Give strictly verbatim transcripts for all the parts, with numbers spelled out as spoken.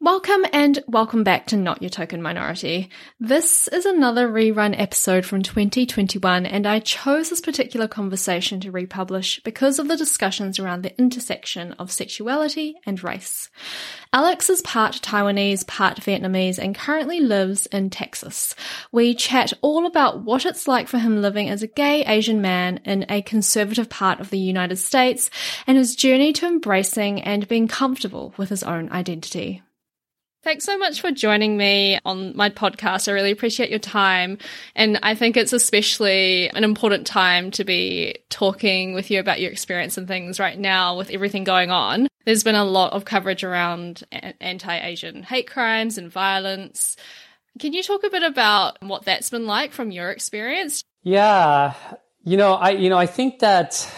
Welcome and welcome back to Not Your Token Minority. This is another rerun episode from twenty twenty-one, and I chose this particular conversation to republish because of the discussions around the intersection of sexuality and race. Alex is part Taiwanese, part Vietnamese, and currently lives in Texas. We chat all about what it's like for him living as a gay Asian man in a conservative part of the United States and his journey to embracing and being comfortable with his own identity. Thanks so much for joining me on my podcast. I really appreciate your time. And I think it's especially an important time to be talking with you about your experience and things right now with everything going on. There's been a lot of coverage around anti-Asian hate crimes and violence. Can you talk a bit about what that's been like from your experience? Yeah. You know, I, you know, I think that...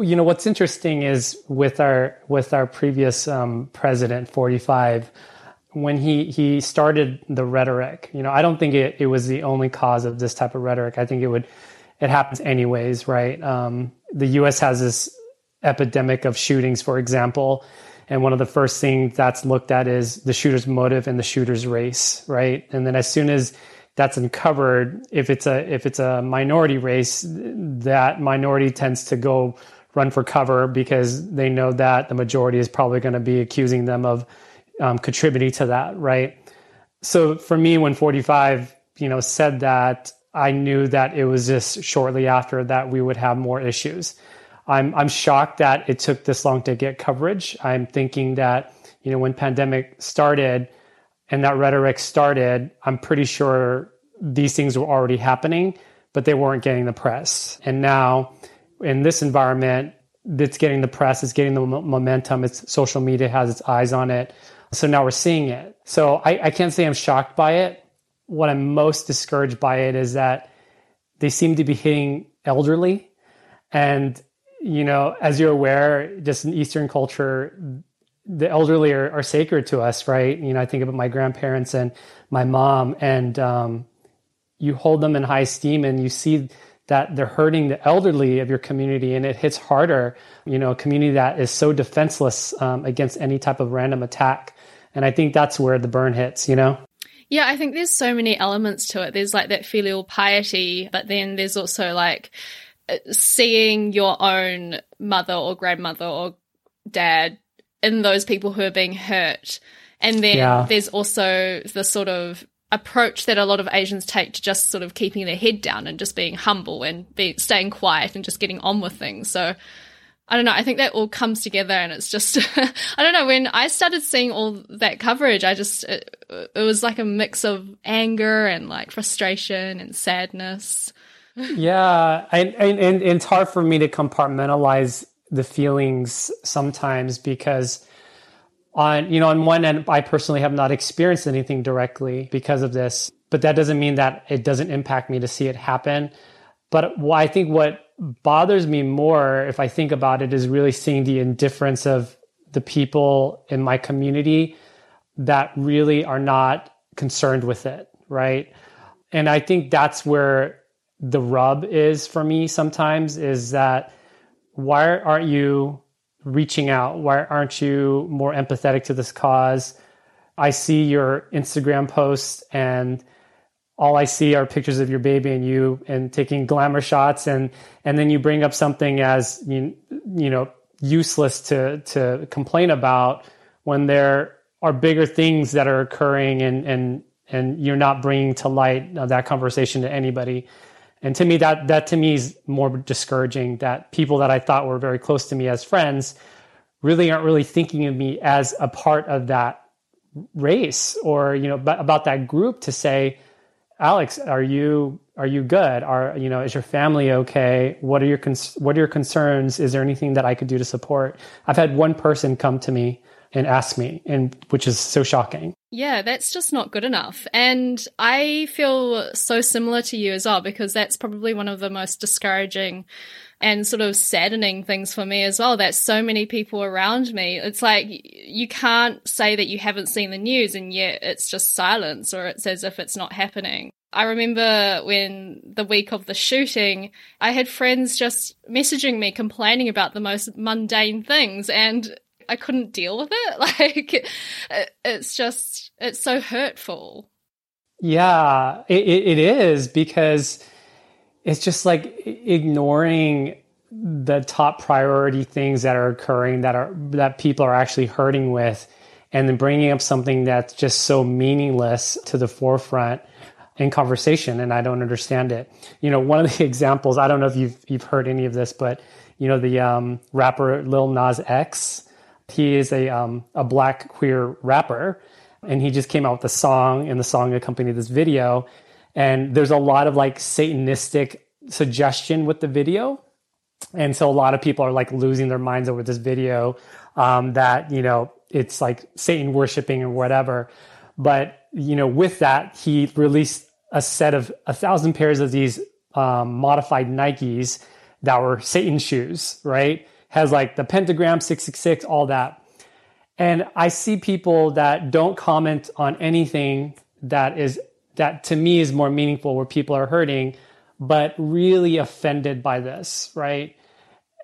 You know, what's interesting is with our with our previous um, president, forty-five, when he, he started the rhetoric, you know, I don't think it, it was the only cause of this type of rhetoric. I think it would, it happens anyways, right? Um, the U S has this epidemic of shootings, for example, and one of the first things that's looked at is the shooter's motive and the shooter's race, right? And then as soon as that's uncovered, if it's a if it's a minority race, that minority tends to go run for cover because they know that the majority is probably going to be accusing them of um, contributing to that, right? So for me, when forty-five, you know, said that, I knew that it was just shortly after that we would have more issues. I'm I'm shocked that it took this long to get coverage. I'm thinking that, you know, when pandemic started and that rhetoric started, I'm pretty sure these things were already happening, but they weren't getting the press. And now, in this environment, that's getting the press, it's getting the momentum, it's social media has its eyes on it. So now we're seeing it. So I, I can't say I'm shocked by it. What I'm most discouraged by it is that they seem to be hitting elderly. And, you know, as you're aware, just in Eastern culture, the elderly are, are sacred to us, right? You know, I think about my grandparents and my mom, and um, you hold them in high esteem, and you see that they're hurting the elderly of your community, and it hits harder, you know, a community that is so defenseless um, against any type of random attack. And I think that's where the burn hits, you know? Yeah, I think there's so many elements to it. There's like that filial piety, but then there's also like seeing your own mother or grandmother or dad in those people who are being hurt. And then yeah. There's also the sort of approach that a lot of Asians take to just sort of keeping their head down and just being humble and be, staying quiet and just getting on with things. So I don't know. I think that all comes together, and it's just, I don't know. When I started seeing all that coverage, I just, it, it was like a mix of anger and like frustration and sadness. Yeah. And, and, and it's hard for me to compartmentalize the feelings sometimes because On, you know, on one end, I personally have not experienced anything directly because of this, but that doesn't mean that it doesn't impact me to see it happen. But I think what bothers me more, if I think about it, is really seeing the indifference of the people in my community that really are not concerned with it, right? And I think that's where the rub is for me sometimes, is that why aren't you reaching out? Why aren't you more empathetic to this cause? I see your Instagram posts, and all I see are pictures of your baby and you and taking glamour shots. And, and then you bring up something as, you, you know, useless to, to complain about when there are bigger things that are occurring, and, and, and you're not bringing to light that conversation to anybody. And to me, that that to me is more discouraging, that people that I thought were very close to me as friends really aren't really thinking of me as a part of that race, or, you know, about that group to say, Alex, are you are you good? Are you know is your family okay? What are your cons- what are your concerns? Is there anything that I could do to support? I've had one person come to me and ask me, and which is so shocking. Yeah, that's just not good enough. And I feel so similar to you as well, because that's probably one of the most discouraging and sort of saddening things for me as well, that so many people around me, it's like you can't say that you haven't seen the news, and yet it's just silence, or it's as if it's not happening. I remember when the week of the shooting, I had friends just messaging me complaining about the most mundane things, and I couldn't deal with it. Like, it, it's just, it's so hurtful. Yeah, it, it is, because it's just like ignoring the top priority things that are occurring that are, that people are actually hurting with, and then bringing up something that's just so meaningless to the forefront in conversation. And I don't understand it. You know, one of the examples, I don't know if you've, you've heard any of this, but you know, the um, rapper Lil Nas X, he is a, um, a black queer rapper, and he just came out with a song, and the song accompanied this video. And there's a lot of like Satanistic suggestion with the video. And so a lot of people are like losing their minds over this video, um, that, you know, it's like Satan worshiping or whatever. But, you know, with that, he released a set of a thousand pairs of these um, modified Nikes that were Satan shoes, right? Has like the pentagram, six six six, all that. And I see people that don't comment on anything that is, that to me is more meaningful, where people are hurting, but really offended by this, right?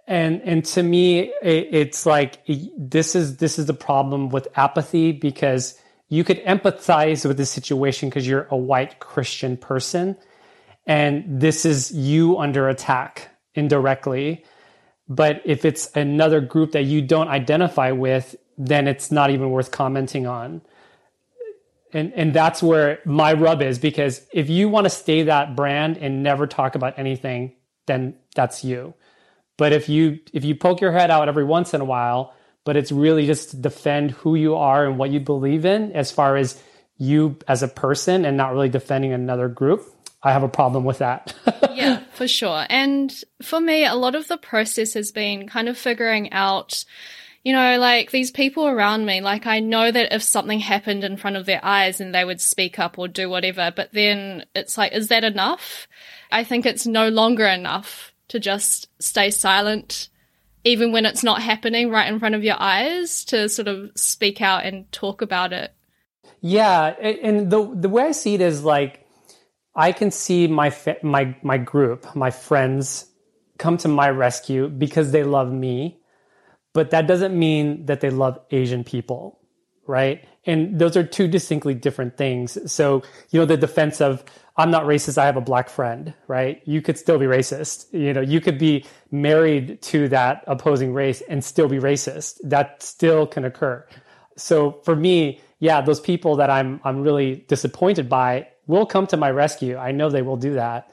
And and to me, it, it's like, this is this is the problem with apathy, because you could empathize with the situation because you're a white Christian person, and this is you under attack indirectly. But if it's another group that you don't identify with, then it's not even worth commenting on. And and that's where my rub is, because if you want to stay that brand and never talk about anything, then that's you. But if you if you poke your head out every once in a while, but it's really just to defend who you are and what you believe in as far as you as a person, and not really defending another group, I have a problem with that. Yeah, for sure. And for me, a lot of the process has been kind of figuring out, you know, like these people around me, like I know that if something happened in front of their eyes and they would speak up or do whatever, but then it's like, is that enough? I think it's no longer enough to just stay silent, even when it's not happening right in front of your eyes, to sort of speak out and talk about it. Yeah. And the the way I see it is like, I can see my my my group, my friends, come to my rescue because they love me. But that doesn't mean that they love Asian people, right? And those are two distinctly different things. So, you know, the defense of, I'm not racist, I have a black friend, right? You could still be racist. You know, you could be married to that opposing race and still be racist. That still can occur. So for me, yeah, those people that I'm I'm really disappointed by will come to my rescue. I know they will do that.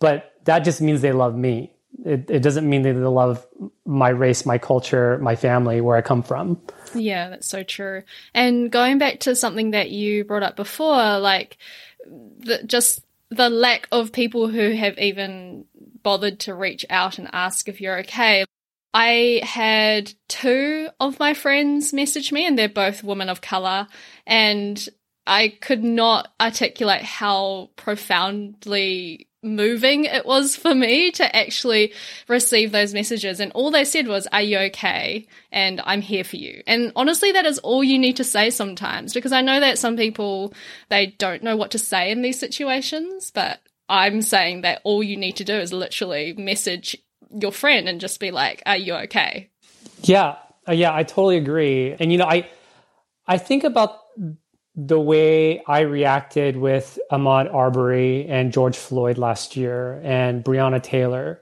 But that just means they love me. It, it doesn't mean that they love my race, my culture, my family, where I come from. Yeah, that's so true. And going back to something that you brought up before, like the, just the lack of people who have even bothered to reach out and ask if you're okay. I had two of my friends message me, and they're both women of color, and I could not articulate how profoundly moving it was for me to actually receive those messages. And all they said was, are you okay? And I'm here for you. And honestly, that is all you need to say sometimes, because I know that some people, they don't know what to say in these situations, but I'm saying that all you need to do is literally message your friend and just be like, are you okay? Yeah. Yeah, I totally agree. And, you know, I, I think about the way I reacted with Ahmaud Arbery and George Floyd last year and Breonna Taylor.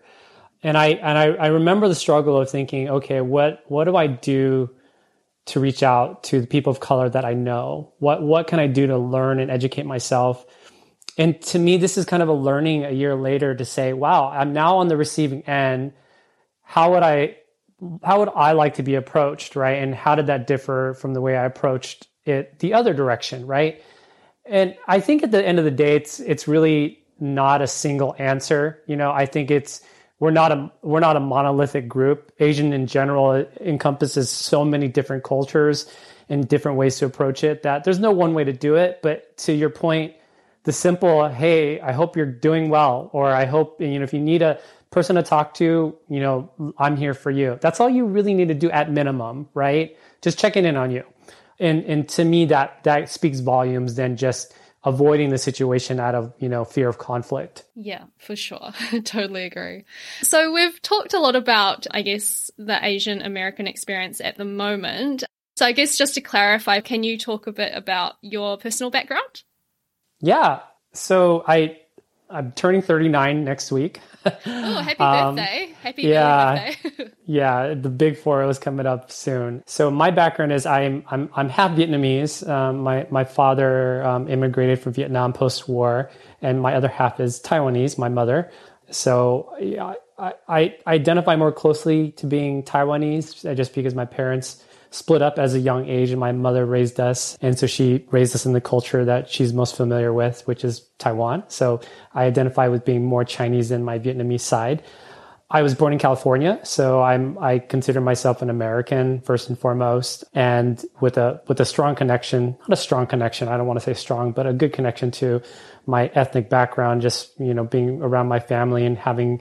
And I and I, I remember the struggle of thinking, okay, what what do I do to reach out to the people of color that I know? What what can I do to learn and educate myself? And to me, this is kind of a learning a year later to say, wow, I'm now on the receiving end. How would I how would I like to be approached, right? And how did that differ from the way I approached it the other direction, right? And I think at the end of the day, it's it's really not a single answer. You know, I think it's we're not a we're not a monolithic group. Asian in general encompasses so many different cultures and different ways to approach it that there's no one way to do it. But to your point, the simple, hey, I hope you're doing well, or I hope, you know, if you need a person to talk to, you know, I'm here for you. That's all you really need to do at minimum, right? Just checking in on you. And and to me, that that speaks volumes than just, avoiding the situation out of, you know, fear of conflict. Yeah, for sure. Totally agree. So we've talked a lot about, I guess, the Asian American experience at the moment. So I guess just to clarify, can you talk a bit about your personal background? Yeah. So I, I'm turning thirty-nine next week. Oh, happy birthday. Um, happy yeah, birthday. Yeah, the big four is coming up soon. So my background is I'm I'm I'm half Vietnamese. Um, my, my father um, immigrated from Vietnam post-war, and my other half is Taiwanese, my mother. So yeah, I, I identify more closely to being Taiwanese just because my parents split up as a young age, and my mother raised us. And so she raised us in the culture that she's most familiar with, which is Taiwan. So I identify with being more Chinese than my Vietnamese side. I was born in California, so I'm, I consider myself an American first and foremost, and with a, with a strong connection, not a strong connection, I don't want to say strong, but a good connection to my ethnic background, just, you know, being around my family and having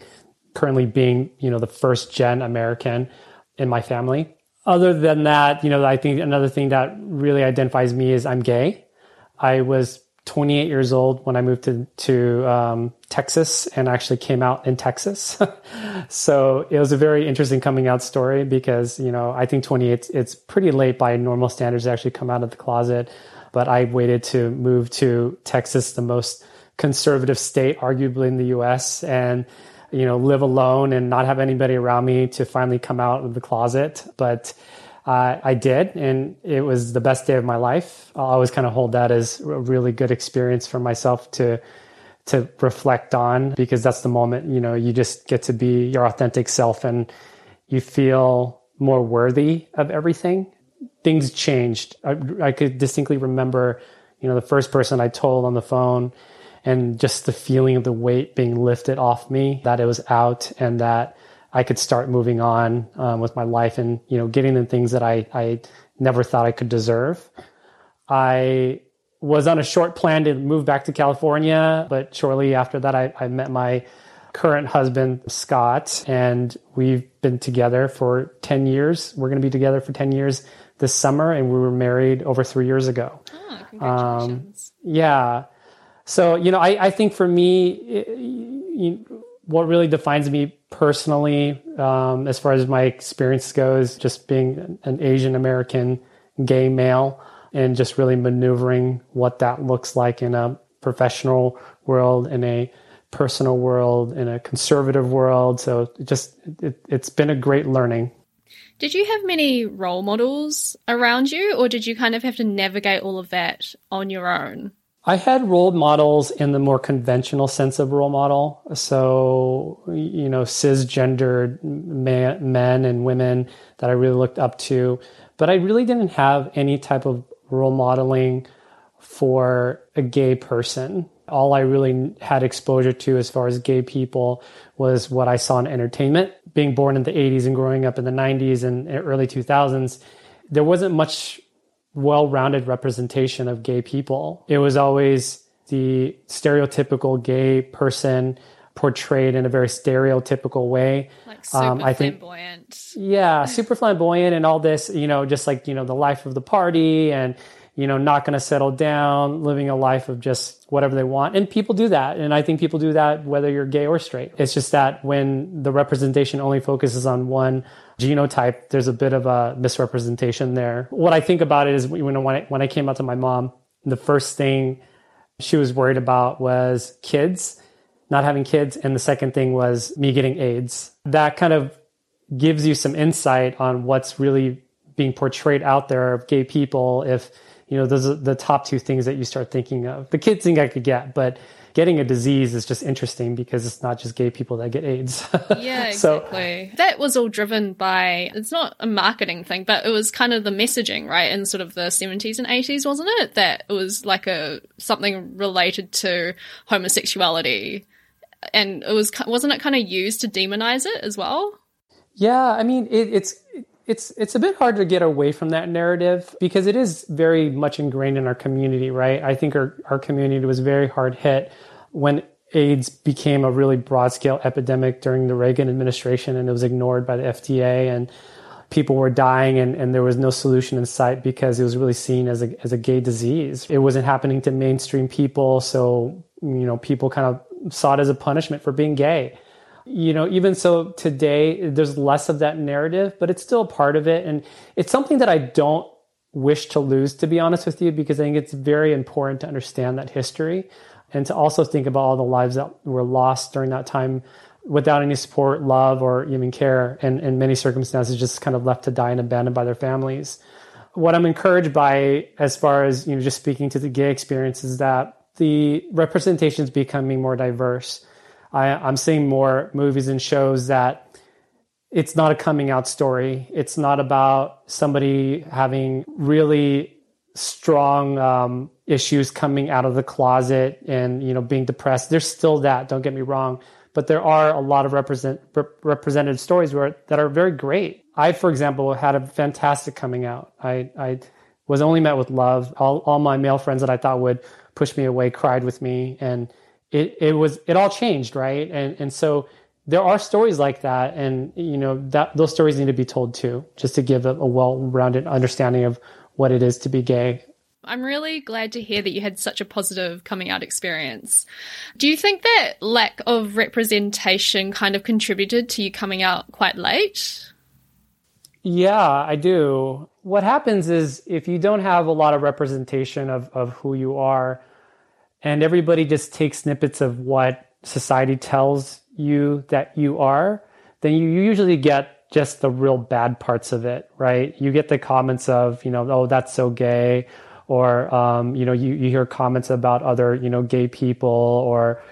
currently being, you know, the first gen American in my family. Other than that, you know, I think another thing that really identifies me is I'm gay. I was twenty-eight years old when I moved to, to um, Texas, and actually came out in Texas. So it was a very interesting coming out story because, you know, I think twenty-eight, it's, it's pretty late by normal standards to actually come out of the closet. But I waited to move to Texas, the most conservative state, arguably, in the U S, and you know, live alone and not have anybody around me to finally come out of the closet. But uh, I did, and it was the best day of my life. I'll always kind of hold that as a really good experience for myself to to reflect on, because that's the moment, you know, you just get to be your authentic self and you feel more worthy of everything. Things changed. I, I could distinctly remember, you know, the first person I told on the phone, and just the feeling of the weight being lifted off me, that it was out and that I could start moving on um, with my life and, you know, getting the things that I, I never thought I could deserve. I was on a short plan to move back to California, but shortly after that, I, I met my current husband, Scott, and we've been together for ten years. We're going to be together for ten years this summer, and we were married over three years ago. Oh, congratulations. Um, yeah. So, you know, I, I think for me, it, you, what really defines me personally, um, as far as my experience goes, just being an Asian American gay male and just really maneuvering what that looks like in a professional world, in a personal world, in a conservative world. So it just it, it's been a great learning. Did you have many role models around you, or did you kind of have to navigate all of that on your own? I had role models in the more conventional sense of role model. So, you know, cisgendered man, men and women that I really looked up to. But I really didn't have any type of role modeling for a gay person. All I really had exposure to as far as gay people was what I saw in entertainment. Being born in the eighties and growing up in the nineties and early two thousands, there wasn't much well-rounded representation of gay people. It was always the stereotypical gay person portrayed in a very stereotypical way. Like super um, I think, flamboyant. Yeah, super flamboyant and all this, you know, just like, you know, the life of the party and, you know, not going to settle down, living a life of just whatever they want. And people do that. And I think people do that whether you're gay or straight. It's just that when the representation only focuses on one genotype, there's a bit of a misrepresentation there. What I think about it is when I, when I came out to my mom, the first thing she was worried about was kids, not having kids. And the second thing was me getting AIDS. That kind of gives you some insight on what's really being portrayed out there of gay people if, you know, those are the top two things that you start thinking of. The kids thing I could get, but getting a disease is just interesting because it's not just gay people that get AIDS. Yeah, exactly. So, that was all driven by, it's not a marketing thing, but it was kind of the messaging, right? In sort of the seventies and eighties, wasn't it? That it was like a something related to homosexuality. And it was, wasn't it kind of used to demonize it as well? Yeah, I mean, it, it's... It's it's a bit hard to get away from that narrative because it is very much ingrained in our community, right? I think our, our community was very hard hit when AIDS became a really broad-scale epidemic during the Reagan administration, and it was ignored by the F D A. And, people were dying and, and there was no solution in sight because it was really seen as a as a gay disease. It wasn't happening to mainstream people. So, you know, people kind of saw it as a punishment for being gay. You know, even so today, there's less of that narrative, but it's still a part of it. And it's something that I don't wish to lose, to be honest with you, because I think it's very important to understand that history and to also think about all the lives that were lost during that time without any support, love, or even care, and in many circumstances just kind of left to die and abandoned by their families. What I'm encouraged by, as far as, you know, just speaking to the gay experience, is that the representation is becoming more diverse. I, I'm seeing more movies and shows that it's not a coming out story. It's not about somebody having really strong um, issues coming out of the closet and, you know, being depressed. There's still that, don't get me wrong. But there are a lot of represent, rep- representative stories where, that are very great. I, for example, had a fantastic coming out. I, I was only met with love. All, all my male friends that I thought would push me away cried with me. And it, it was, it all changed, right? And and so there are stories like that. And, you know, that those stories need to be told too, just to give a, a well-rounded understanding of what it is to be gay. I'm really glad to hear that you had such a positive coming out experience. Do you think that lack of representation kind of contributed to you coming out quite late? Yeah, I do. What happens is if you don't have a lot of representation of, of who you are, and everybody just takes snippets of what society tells you that you are, then you usually get just the real bad parts of it, right? You get the comments of, you know, oh, that's so gay. Or, um, you know, you, you hear comments about other, you know, gay people or,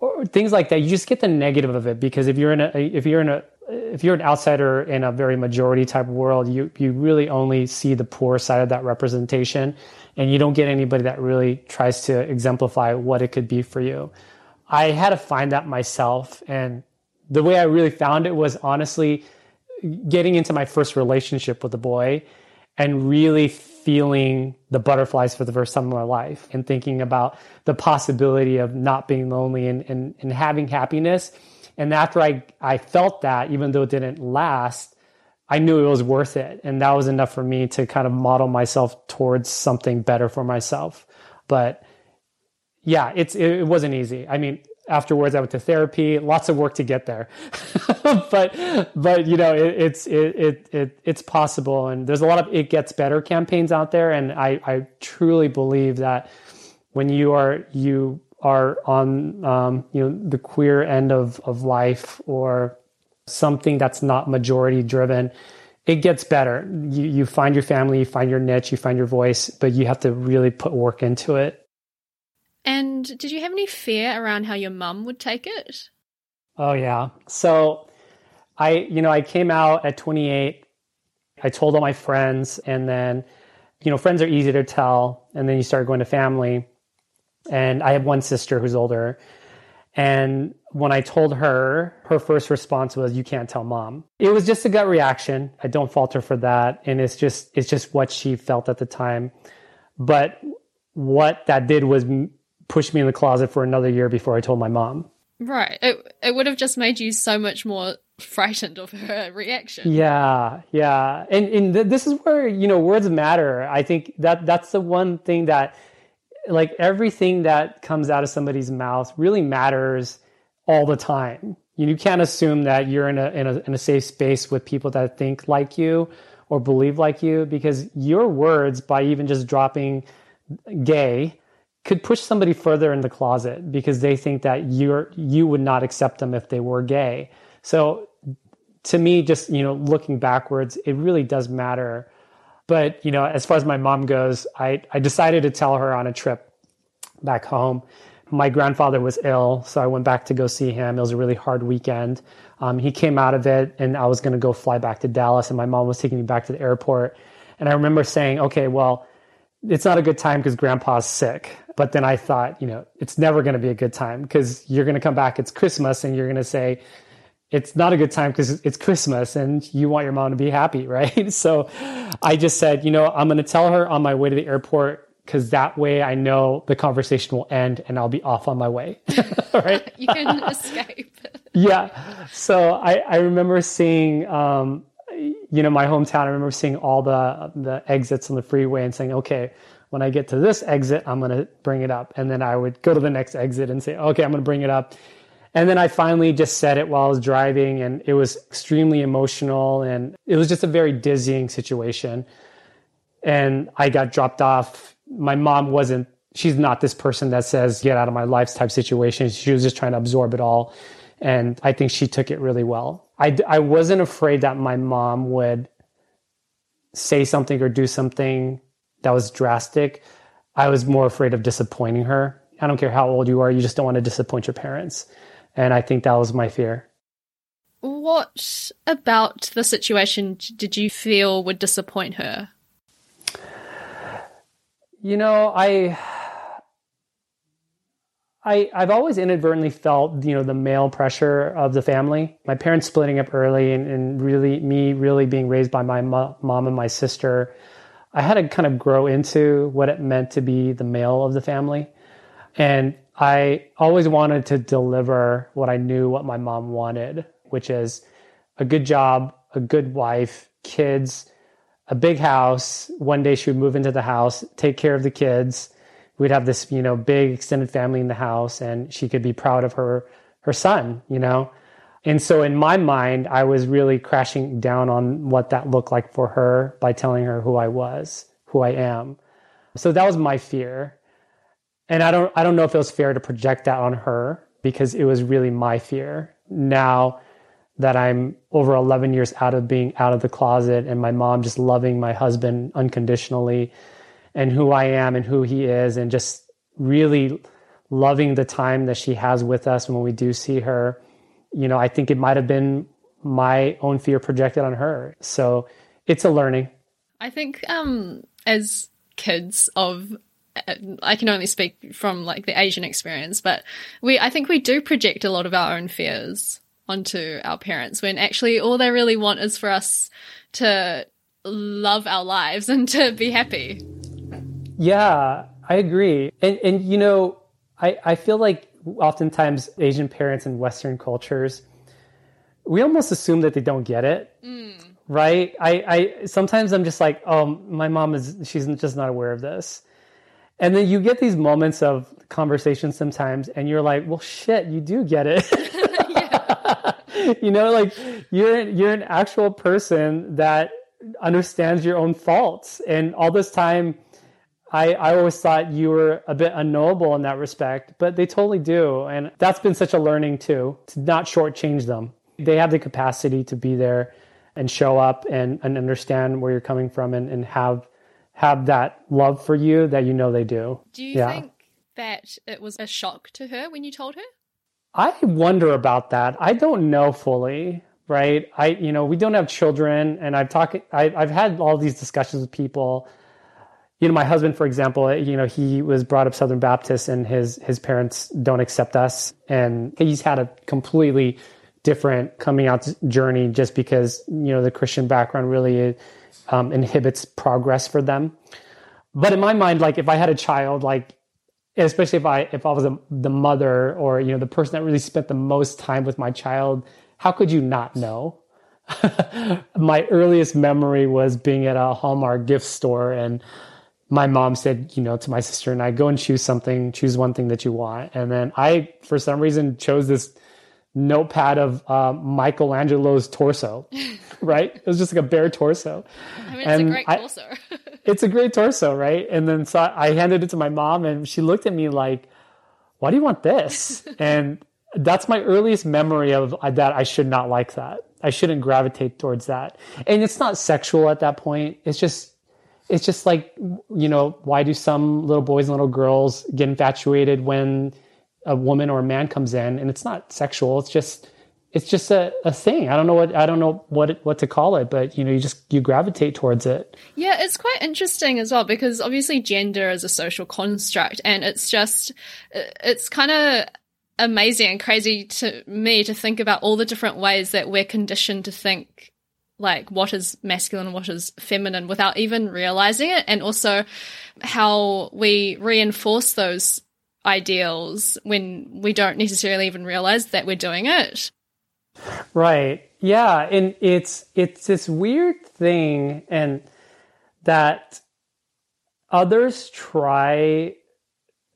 or things like that. You just get the negative of it, because if you're in a, if you're in a, if you're an outsider in a very majority type world, you, you really only see the poor side of that representation, and you don't get anybody that really tries to exemplify what it could be for you. I had to find that myself. And the way I really found it was honestly getting into my first relationship with a boy and really feeling the butterflies for the first time in my life and thinking about the possibility of not being lonely and, and, and having happiness. And after I, I felt that, even though it didn't last, I knew it was worth it. And that was enough for me to kind of model myself towards something better for myself. But yeah, it's, it, it wasn't easy. I mean, afterwards I went to therapy, lots of work to get there, but, but, you know, it, it's, it, it, it, it's possible. And there's a lot of, it gets better campaigns out there. And I, I truly believe that when you are, you are on, um, you know, the queer end of, of life or something that's not majority driven, it gets better. You, you find your family, you find your niche, you find your voice, but you have to really put work into it. And did you have any fear around how your mum would take it? Oh, yeah. So I, you know, I came out at twenty-eight. I told all my friends, and then, you know, friends are easy to tell. And then you start going to family. And I have one sister who's older. And when I told her, her first response was, you can't tell mom. It was just a gut reaction. I don't fault her for that. And it's just, it's just what she felt at the time. But what that did was pushed me in the closet for another year before I told my mom. Right. It it would have just made you so much more frightened of her reaction. Yeah, yeah. And and th- this is where, you know, words matter. I think that that's the one thing that, like, everything that comes out of somebody's mouth really matters all the time. You, you can't assume that you're in a, in a in a safe space with people that think like you or believe like you, because your words, by even just dropping gay, could push somebody further in the closet because they think that you're, you would not accept them if they were gay. So to me, just, you know, looking backwards, it really does matter. But, you know, as far as my mom goes, I, I decided to tell her on a trip back home. My grandfather was ill, so I went back to go see him. It was a really hard weekend. Um, he came out of it, and I was going to go fly back to Dallas, and my mom was taking me back to the airport. And I remember saying, okay, well, it's not a good time because grandpa's sick. But then I thought, you know, it's never going to be a good time because you're going to come back, it's Christmas, and you're going to say, it's not a good time because it's Christmas and you want your mom to be happy, right? So I just said, you know, I'm going to tell her on my way to the airport because that way I know the conversation will end and I'll be off on my way, right? You can escape. Yeah. So I, I remember seeing, um, you know, my hometown, I remember seeing all the the exits on the freeway and saying, okay, when I get to this exit, I'm going to bring it up. And then I would go to the next exit and say, okay, I'm going to bring it up. And then I finally just said it while I was driving, and it was extremely emotional, and it was just a very dizzying situation. And I got dropped off. My mom wasn't, she's not this person that says, get out of my life type situation. She was just trying to absorb it all. And I think she took it really well. I, I wasn't afraid that my mom would say something or do something that was drastic. I was more afraid of disappointing her. I don't care how old you are. You just don't want to disappoint your parents. And I think that was my fear. What about the situation did you feel would disappoint her? You know, I, I, I've always inadvertently felt, you know, the male pressure of the family. My parents splitting up early and, and really me really being raised by my mo- mom and my sister. I had to kind of grow into what it meant to be the male of the family. And I always wanted to deliver what I knew what my mom wanted, which is a good job, a good wife, kids, a big house. One day she would move into the house, take care of the kids. We'd have this, you know, big extended family in the house, and she could be proud of her, her son, you know? And so in my mind, I was really crashing down on what that looked like for her by telling her who I was, who I am. So that was my fear. And I don't I don't know if it was fair to project that on her, because it was really my fear. Now that I'm over eleven years out of being out of the closet, and my mom just loving my husband unconditionally and who I am and who he is, and just really loving the time that she has with us when we do see her, you know, I think it might have been my own fear projected on her. So it's a learning. I think um, as kids of... I can only speak from like the Asian experience, but we, I think we do project a lot of our own fears onto our parents when actually all they really want is for us to love our lives and to be happy. Yeah, I agree. And, and you know, I, I feel like oftentimes Asian parents in Western cultures, we almost assume that they don't get it. Mm. Right? I, I, sometimes I'm just like, oh, my mom is, she's just not aware of this. And then you get these moments of conversations sometimes, and you're like, well, shit, you do get it. You know, like you're, you're an actual person that understands your own faults. And all this time, I, I always thought you were a bit unknowable in that respect, but they totally do. And that's been such a learning too, to not shortchange them. They have the capacity to be there and show up and, and understand where you're coming from and, and have have that love for you that you know they do. Do you yeah. think that it was a shock to her when you told her? I wonder about that. I don't know fully, right? I, you know, we don't have children, and I've talked, I, I've had all these discussions with people. You know, my husband, for example, you know, he was brought up Southern Baptist, and his, his parents don't accept us. And he's had a completely different coming out journey just because, you know, the Christian background really Um, inhibits progress for them. But in my mind, like if I had a child, like especially if I if I was a, the mother, or you know, the person that really spent the most time with my child, how could you not know? My earliest memory was being at a Hallmark gift store, and my mom said, you know, to my sister and I, go and choose something, choose one thing that you want. And then I, for some reason, chose this notepad of uh, Michelangelo's torso, right? It was just like a bare torso. I mean, it's and a great I, torso. It's a great torso, right? And then so I handed it to my mom, and she looked at me like, why do you want this? And that's my earliest memory of uh, that I should not like that. I shouldn't gravitate towards that. And it's not sexual at that point. It's just, it's just like, you know, why do some little boys and little girls get infatuated when a woman or a man comes in? And it's not sexual. It's just, it's just a, a thing. I don't know what, I don't know what, it, what to call it, but you know, you just, you gravitate towards it. Yeah. It's quite interesting as well, because obviously gender is a social construct, and it's just, it's kind of amazing and crazy to me to think about all the different ways that we're conditioned to think like what is masculine, what is feminine without even realizing it. And also how we reinforce those ideals when we don't necessarily even realize that we're doing it. Right. Yeah. And it's, it's this weird thing, and that others try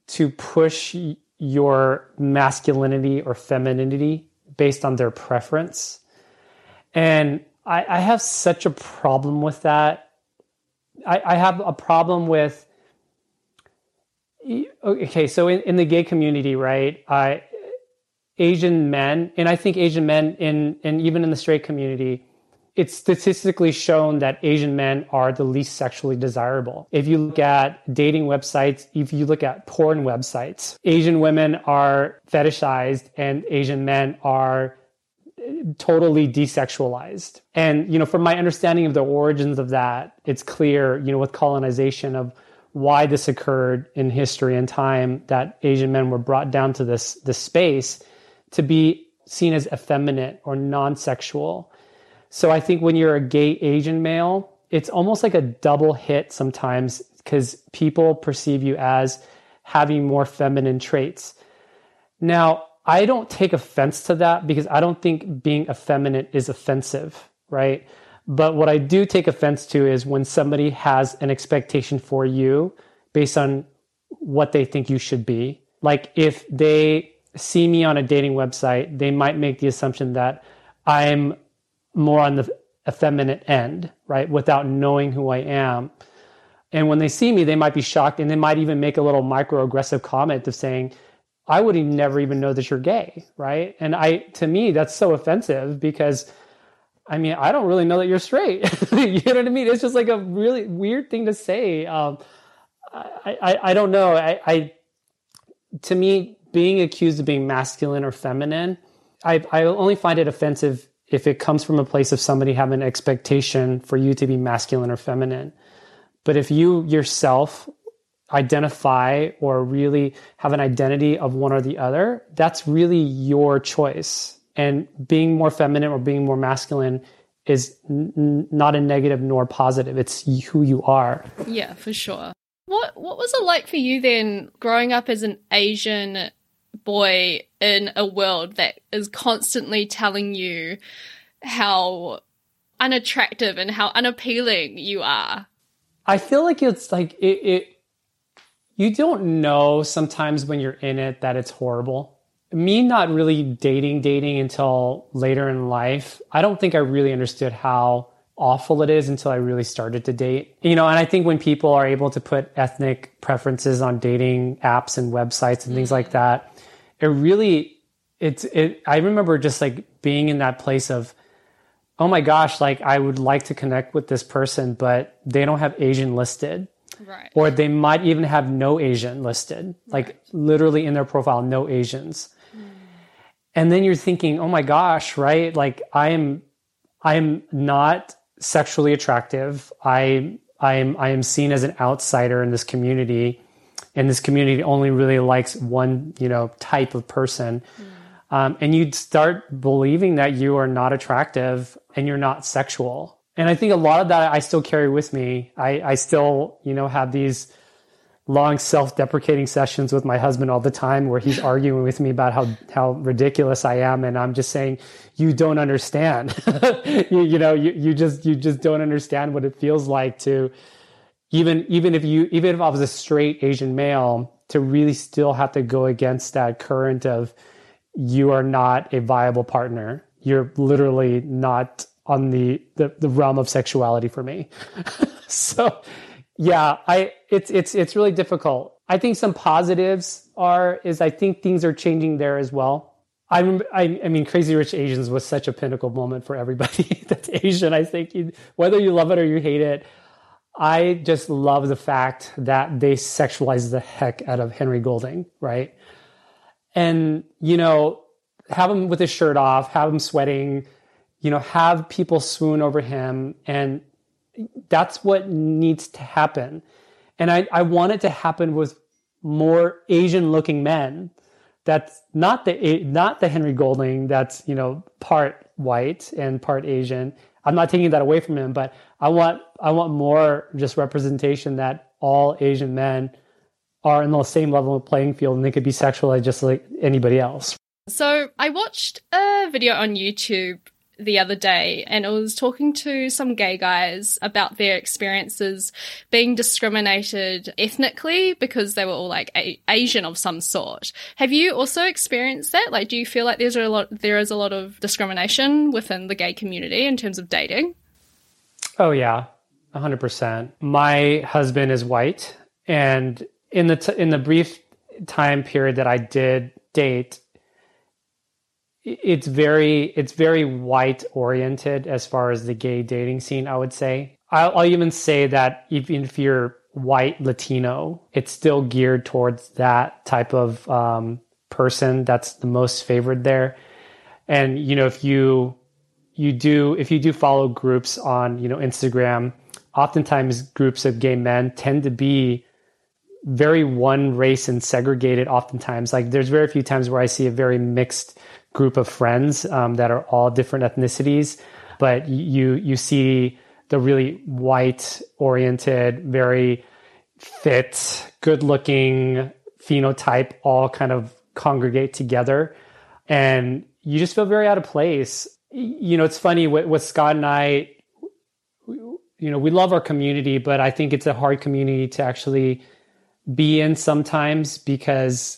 to push your masculinity or femininity based on their preference. And I, I have such a problem with that. I, I have a problem with, okay, so in, in the gay community, right, I, Asian men, and I think Asian men in, and even in the straight community, it's statistically shown that Asian men are the least sexually desirable. If you look at dating websites, if you look at porn websites, Asian women are fetishized and Asian men are totally desexualized. And, you know, from my understanding of the origins of that, it's clear, you know, with colonization of why this occurred in history and time, that Asian men were brought down to this, this space to be seen as effeminate or non-sexual. So I think when you're a gay Asian male, it's almost like a double hit sometimes, because people perceive you as having more feminine traits. Now, I don't take offense to that, because I don't think being effeminate is offensive, right? But what I do take offense to is when somebody has an expectation for you based on what they think you should be. Like if they see me on a dating website, they might make the assumption that I'm more on the effeminate end, right? Without knowing who I am. And when they see me, they might be shocked, and they might even make a little microaggressive comment of saying, I would never even know that you're gay, right? And I, to me, that's so offensive, because I mean, I don't really know that you're straight. You know what I mean? It's just like a really weird thing to say. Um, I, I, I don't know. I, I, to me, being accused of being masculine or feminine, I, I only find it offensive if it comes from a place of somebody having an expectation for you to be masculine or feminine. But if you yourself identify or really have an identity of one or the other, that's really your choice. And being more feminine or being more masculine is n- not a negative nor positive. It's who you are. Yeah, for sure. What What was it like for you then, growing up as an Asian boy in a world that is constantly telling you how unattractive and how unappealing you are? I feel like it's like it, it you don't know sometimes when you're in it that it's horrible. Me not really dating dating until later in life, I don't think I really understood how awful it is until I really started to date. You know, and I think when people are able to put ethnic preferences on dating apps and websites and things mm-hmm. like that, it really, it's, it, I remember just like being in that place of, oh my gosh, like I would like to connect with this person, but they don't have Asian listed. Right. Or they might even have no Asian listed, like right. literally in their profile, no Asians. Mm. And then you're thinking, oh my gosh, right? Like I am, I am not sexually attractive. I, I am, I am seen as an outsider in this community. And this community only really likes one, you know, type of person. Mm. Um, and you'd start believing that you are not attractive and you're not sexual. And I think a lot of that I still carry with me. I, I still, you know, have these long self-deprecating sessions with my husband all the time where he's arguing with me about how, how ridiculous I am. And I'm just saying, you don't understand. you, you know, you, you just, you just don't understand what it feels like to, Even even if you even if I was a straight Asian male, to really still have to go against that current of you are not a viable partner. You're literally not on the, the, the realm of sexuality for me. So yeah, I it's it's it's really difficult. I think some positives are is I think things are changing there as well. I I, I mean, Crazy Rich Asians was such a pinnacle moment for everybody that's Asian. I think you, whether you love it or you hate it. I just love the fact that they sexualized the heck out of Henry Golding, right? And, you know, have him with his shirt off, have him sweating, you know, have people swoon over him. And that's what needs to happen. And I, I want it to happen with more Asian-looking men. That's not the not the Henry Golding that's, you know, part white and part Asian. I'm not taking that away from him, but I want I want more just representation that all Asian men are in the same level of playing field, and they could be sexualized just like anybody else. So I watched a video on YouTube the other day, and I was talking to some gay guys about their experiences being discriminated ethnically because they were all like a- Asian of some sort. Have you also experienced that? Like, do you feel like there's a lot, there is a lot of discrimination within the gay community in terms of dating? Oh yeah, a hundred percent. My husband is white, and in the t- in the brief time period that I did date, It's very it's very white oriented as far as the gay dating scene, I would say. I'll, I'll even say that even if you're white Latino, it's still geared towards that type of um, person that's the most favored there. And you know, if you you do if you do follow groups on you know Instagram, oftentimes groups of gay men tend to be very one race and segregated. Oftentimes, like there's very few times where I see a very mixed group of friends um, that are all different ethnicities, but you you see the really white-oriented, very fit, good-looking phenotype all kind of congregate together, and you just feel very out of place. You know, it's funny with, with Scott and I. You know, we love our community, but I think it's a hard community to actually be in sometimes because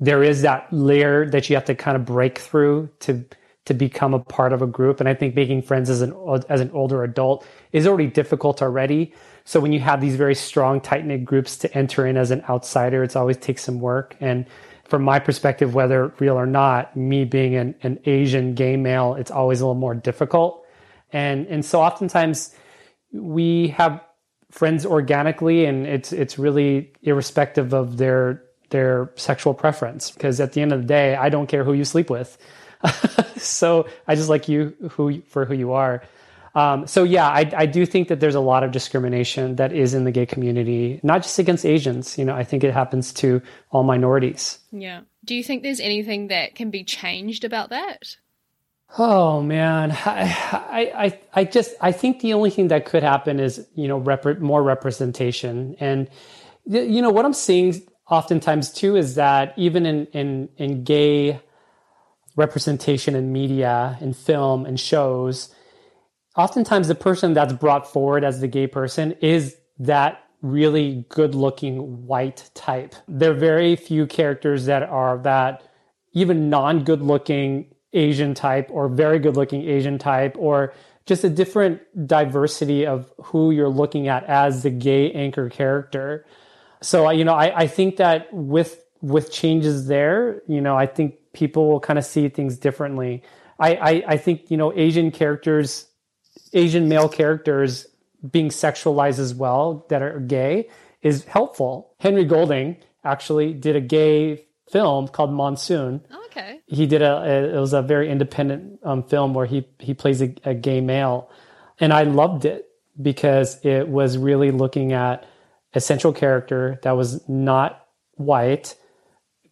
there is that layer that you have to kind of break through to to become a part of a group. And I think making friends as an as an older adult is already difficult already. So when you have these very strong, tight-knit groups to enter in as an outsider, it's always takes some work. And from my perspective, whether real or not, me being an, an Asian gay male, it's always a little more difficult. And and so oftentimes we have friends organically, and it's it's really irrespective of their their sexual preference, because at the end of the day, I don't care who you sleep with. So I just like you who for who you are. Um, so yeah, I, I do think that there's a lot of discrimination that is in the gay community, not just against Asians. You know, I think it happens to all minorities. Yeah. Do you think there's anything that can be changed about that? Oh man, I, I, I just, I think the only thing that could happen is, you know, rep- more representation. And, th- you know, what I'm seeing oftentimes too is that even in, in, in gay representation in media and film and shows, oftentimes the person that's brought forward as the gay person is that really good looking white type. There are very few characters that are that even non-good looking Asian type or very good looking Asian type, or just a different diversity of who you're looking at as the gay anchor character. So, you know, I, I think that with, with changes there, you know, I think people will kind of see things differently. I, I, I think, you know, Asian characters, Asian male characters being sexualized as well that are gay is helpful. Henry Golding actually did a gay film called Monsoon. Okay. He did a, it was a very independent um, film where he, he plays a, a gay male. And I loved it because it was really looking at a central character that was not white,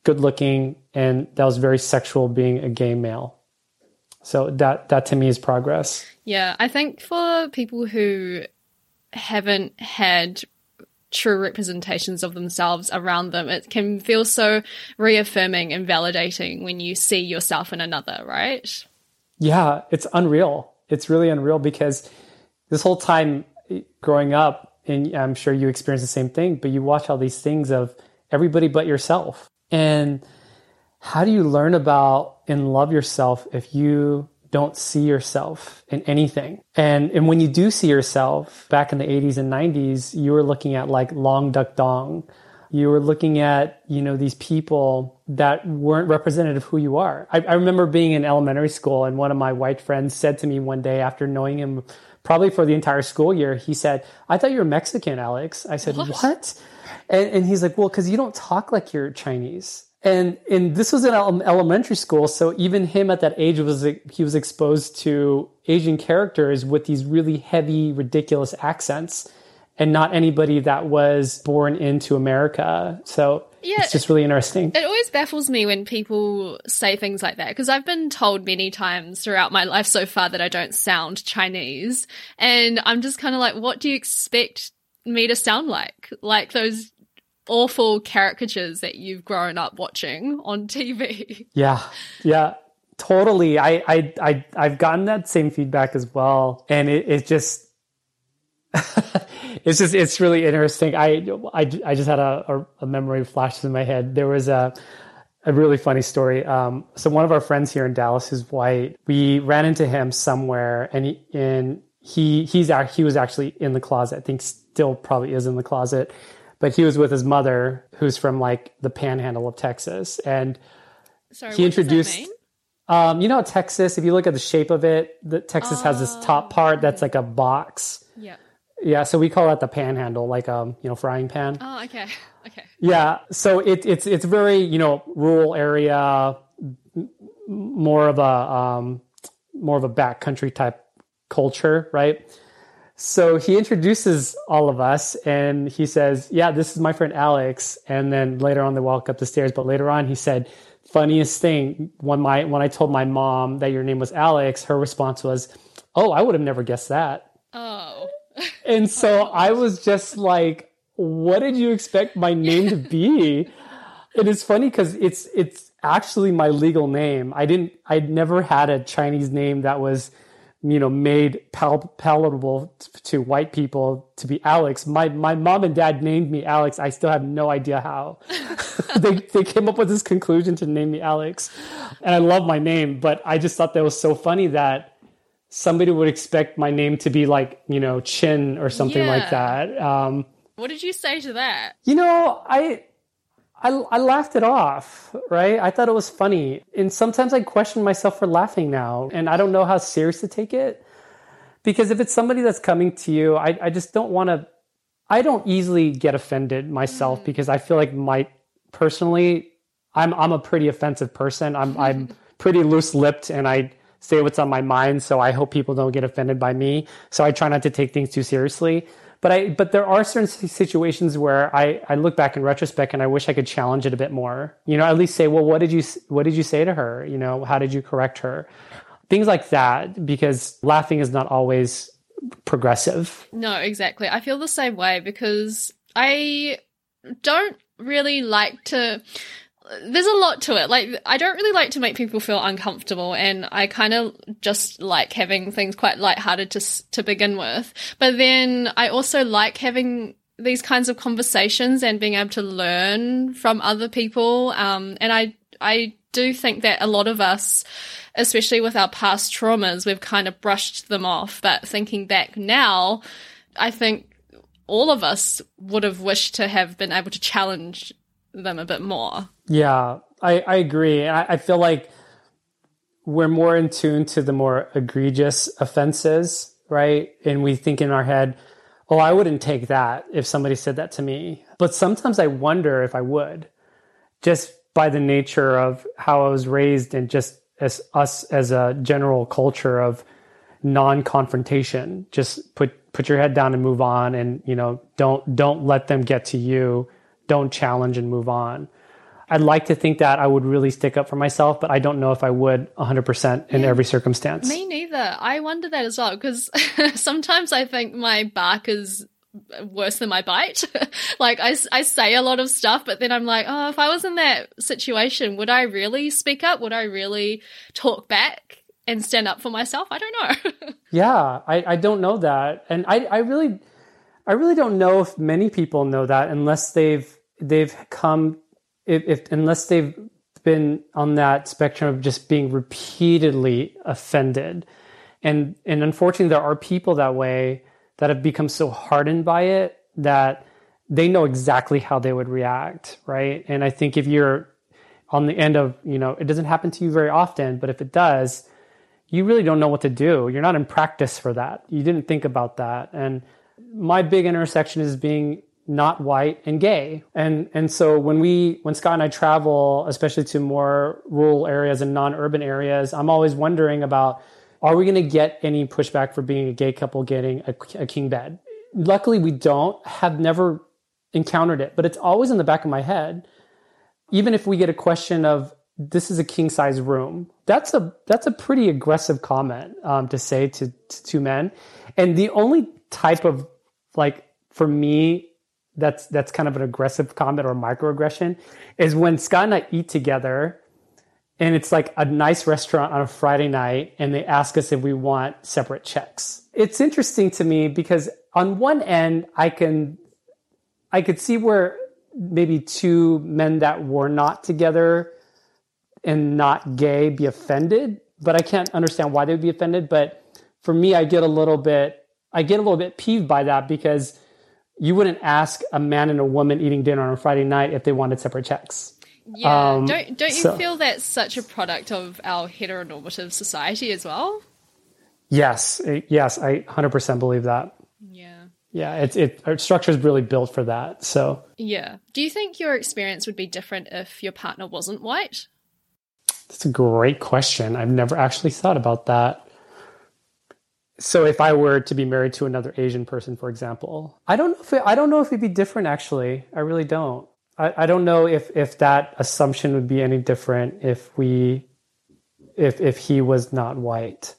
good looking, and that was very sexual being a gay male. So that, that to me is progress. Yeah. I think for people who haven't had true representations of themselves around them, it can feel so reaffirming and validating when you see yourself in another, right? Yeah, it's unreal. It's really unreal because this whole time growing up, and I'm sure you experience the same thing, but you watch all these things of everybody but yourself. And how do you learn about and love yourself if you don't see yourself in anything? And and when you do see yourself, back in the eighties and nineties, you were looking at like Long Duck Dong. You were looking at, you know, these people that weren't representative of who you are. I, I remember being in elementary school, and one of my white friends said to me one day after knowing him probably for the entire school year, he said, "I thought you were Mexican, Alex." I said, "What?" what? And, and he's like, "Well, because you don't talk like you're Chinese." And and this was in elementary school, so even him at that age was he was exposed to Asian characters with these really heavy, ridiculous accents, and not anybody that was born into America. So yeah, it's just really interesting. It always baffles me when people say things like that, because I've been told many times throughout my life so far that I don't sound Chinese, and I'm just kind of like, what do you expect me to sound like? Like those awful caricatures that you've grown up watching on T V. Yeah, yeah, totally. I, I, I I've gotten that same feedback as well, and it, it just, it's just, it's really interesting. I, I, I just had a, a memory flashes in my head. There was a. A really funny story. Um, so one of our friends here in Dallas who's white, we ran into him somewhere, and he, and he he's he was actually in the closet. I think still probably is in the closet, but he was with his mother, who's from like the Panhandle of Texas, and Sorry, he introduced. Um, you know, Texas. If you look at the shape of it, the Texas oh, has this top part that's like a box. Yeah. Yeah. So we call that the Panhandle, like um, you know, frying pan. Oh, okay. Okay. Yeah, so it, it's it's very, you know, rural area, more of a um, more of a backcountry type culture, right? So he introduces all of us, and he says, "Yeah, this is my friend Alex." And then later on, they walk up the stairs. But later on, he said, "Funniest thing when my when I told my mom that your name was Alex, her response was, 'Oh, I would have never guessed that.'" Oh, and so oh. I was just like, what did you expect my name to be? It is funny because it's it's actually my legal name. I didn't. I'd never had a Chinese name that was, you know, made pal- palatable t- to white people to be Alex. My my mom and dad named me Alex. I still have no idea how they they came up with this conclusion to name me Alex, and I love my name. But I just thought that was so funny that somebody would expect my name to be like, you know, Chin or something yeah. like that. Um, What did you say to that? You know, I, I, I laughed it off, right? I thought it was funny. And sometimes I question myself for laughing now. And I don't know how serious to take it. Because if it's somebody that's coming to you, I, I just don't want to, I don't easily get offended myself mm. because I feel like my, personally, I'm, I'm a pretty offensive person. I'm, I'm pretty loose-lipped, and I say what's on my mind. So I hope people don't get offended by me. So I try not to take things too seriously. But I, but there are certain situations where I, I look back in retrospect and I wish I could challenge it a bit more. You know, at least say, well, what did you what did you say to her? You know, how did you correct her? Things like that, because laughing is not always progressive. No, exactly. I feel the same way because I don't really like to. There's a lot to it. Like, I don't really like to make people feel uncomfortable, and I kind of just like having things quite lighthearted to to begin with. But then I also like having these kinds of conversations and being able to learn from other people. Um, and I I do think that a lot of us, especially with our past traumas, we've kind of brushed them off. But thinking back now, I think all of us would have wished to have been able to challenge them a bit more. Yeah, I, I agree. I, I feel like we're more in tune to the more egregious offenses, right? And we think in our head, oh, I wouldn't take that if somebody said that to me. But sometimes I wonder if I would, just by the nature of how I was raised and just as us as a general culture of non-confrontation. Just put, put your head down and move on, and, you know, don't don't let them get to you. Don't challenge and move on. I'd like to think that I would really stick up for myself, but I don't know if I would one hundred percent in yeah, every circumstance. Me neither. I wonder that as well, because sometimes I think my bark is worse than my bite. Like, I, I say a lot of stuff, but then I'm like, oh, if I was in that situation, would I really speak up? Would I really talk back and stand up for myself? I don't know. Yeah, I, I don't know that. And I, I really... I really don't know if many people know that unless they've they've come if, if unless they've been on that spectrum of just being repeatedly offended. And and unfortunately there are people that way that have become so hardened by it that they know exactly how they would react, right? And I think if you're on the end of, you know, it doesn't happen to you very often, but if it does, you really don't know what to do. You're not in practice for that. You didn't think about that. And my big intersection is being not white and gay. And and so when we when Scott and I travel, especially to more rural areas and non-urban areas, I'm always wondering about, are we going to get any pushback for being a gay couple getting a, a king bed? Luckily, we don't, have never encountered it, but it's always in the back of my head. Even if we get a question of, this is a king-size room, that's a that's a pretty aggressive comment um, to say to, to two men. And the only type of, like, for me, that's that's kind of an aggressive comment or microaggression, is when Scott and I eat together and it's like a nice restaurant on a Friday night and they ask us if we want separate checks. It's interesting to me because on one end, I can I could see where maybe two men that were not together and not gay be offended, but I can't understand why they would be offended. But for me, I get a little bit, I get a little bit peeved by that, because you wouldn't ask a man and a woman eating dinner on a Friday night if they wanted separate checks. Yeah. Um, don't don't you so. feel that's such a product of our heteronormative society as well? Yes. Yes. I one hundred percent believe that. Yeah. Yeah. It's, it, our structure is really built for that. So yeah. Do you think your experience would be different if your partner wasn't white? That's a great question. I've never actually thought about that. So if I were to be married to another Asian person, for example, I don't know if it, I don't know if it'd be different. Actually, I really don't. I, I don't know if, if that assumption would be any different if we, if if he was not white.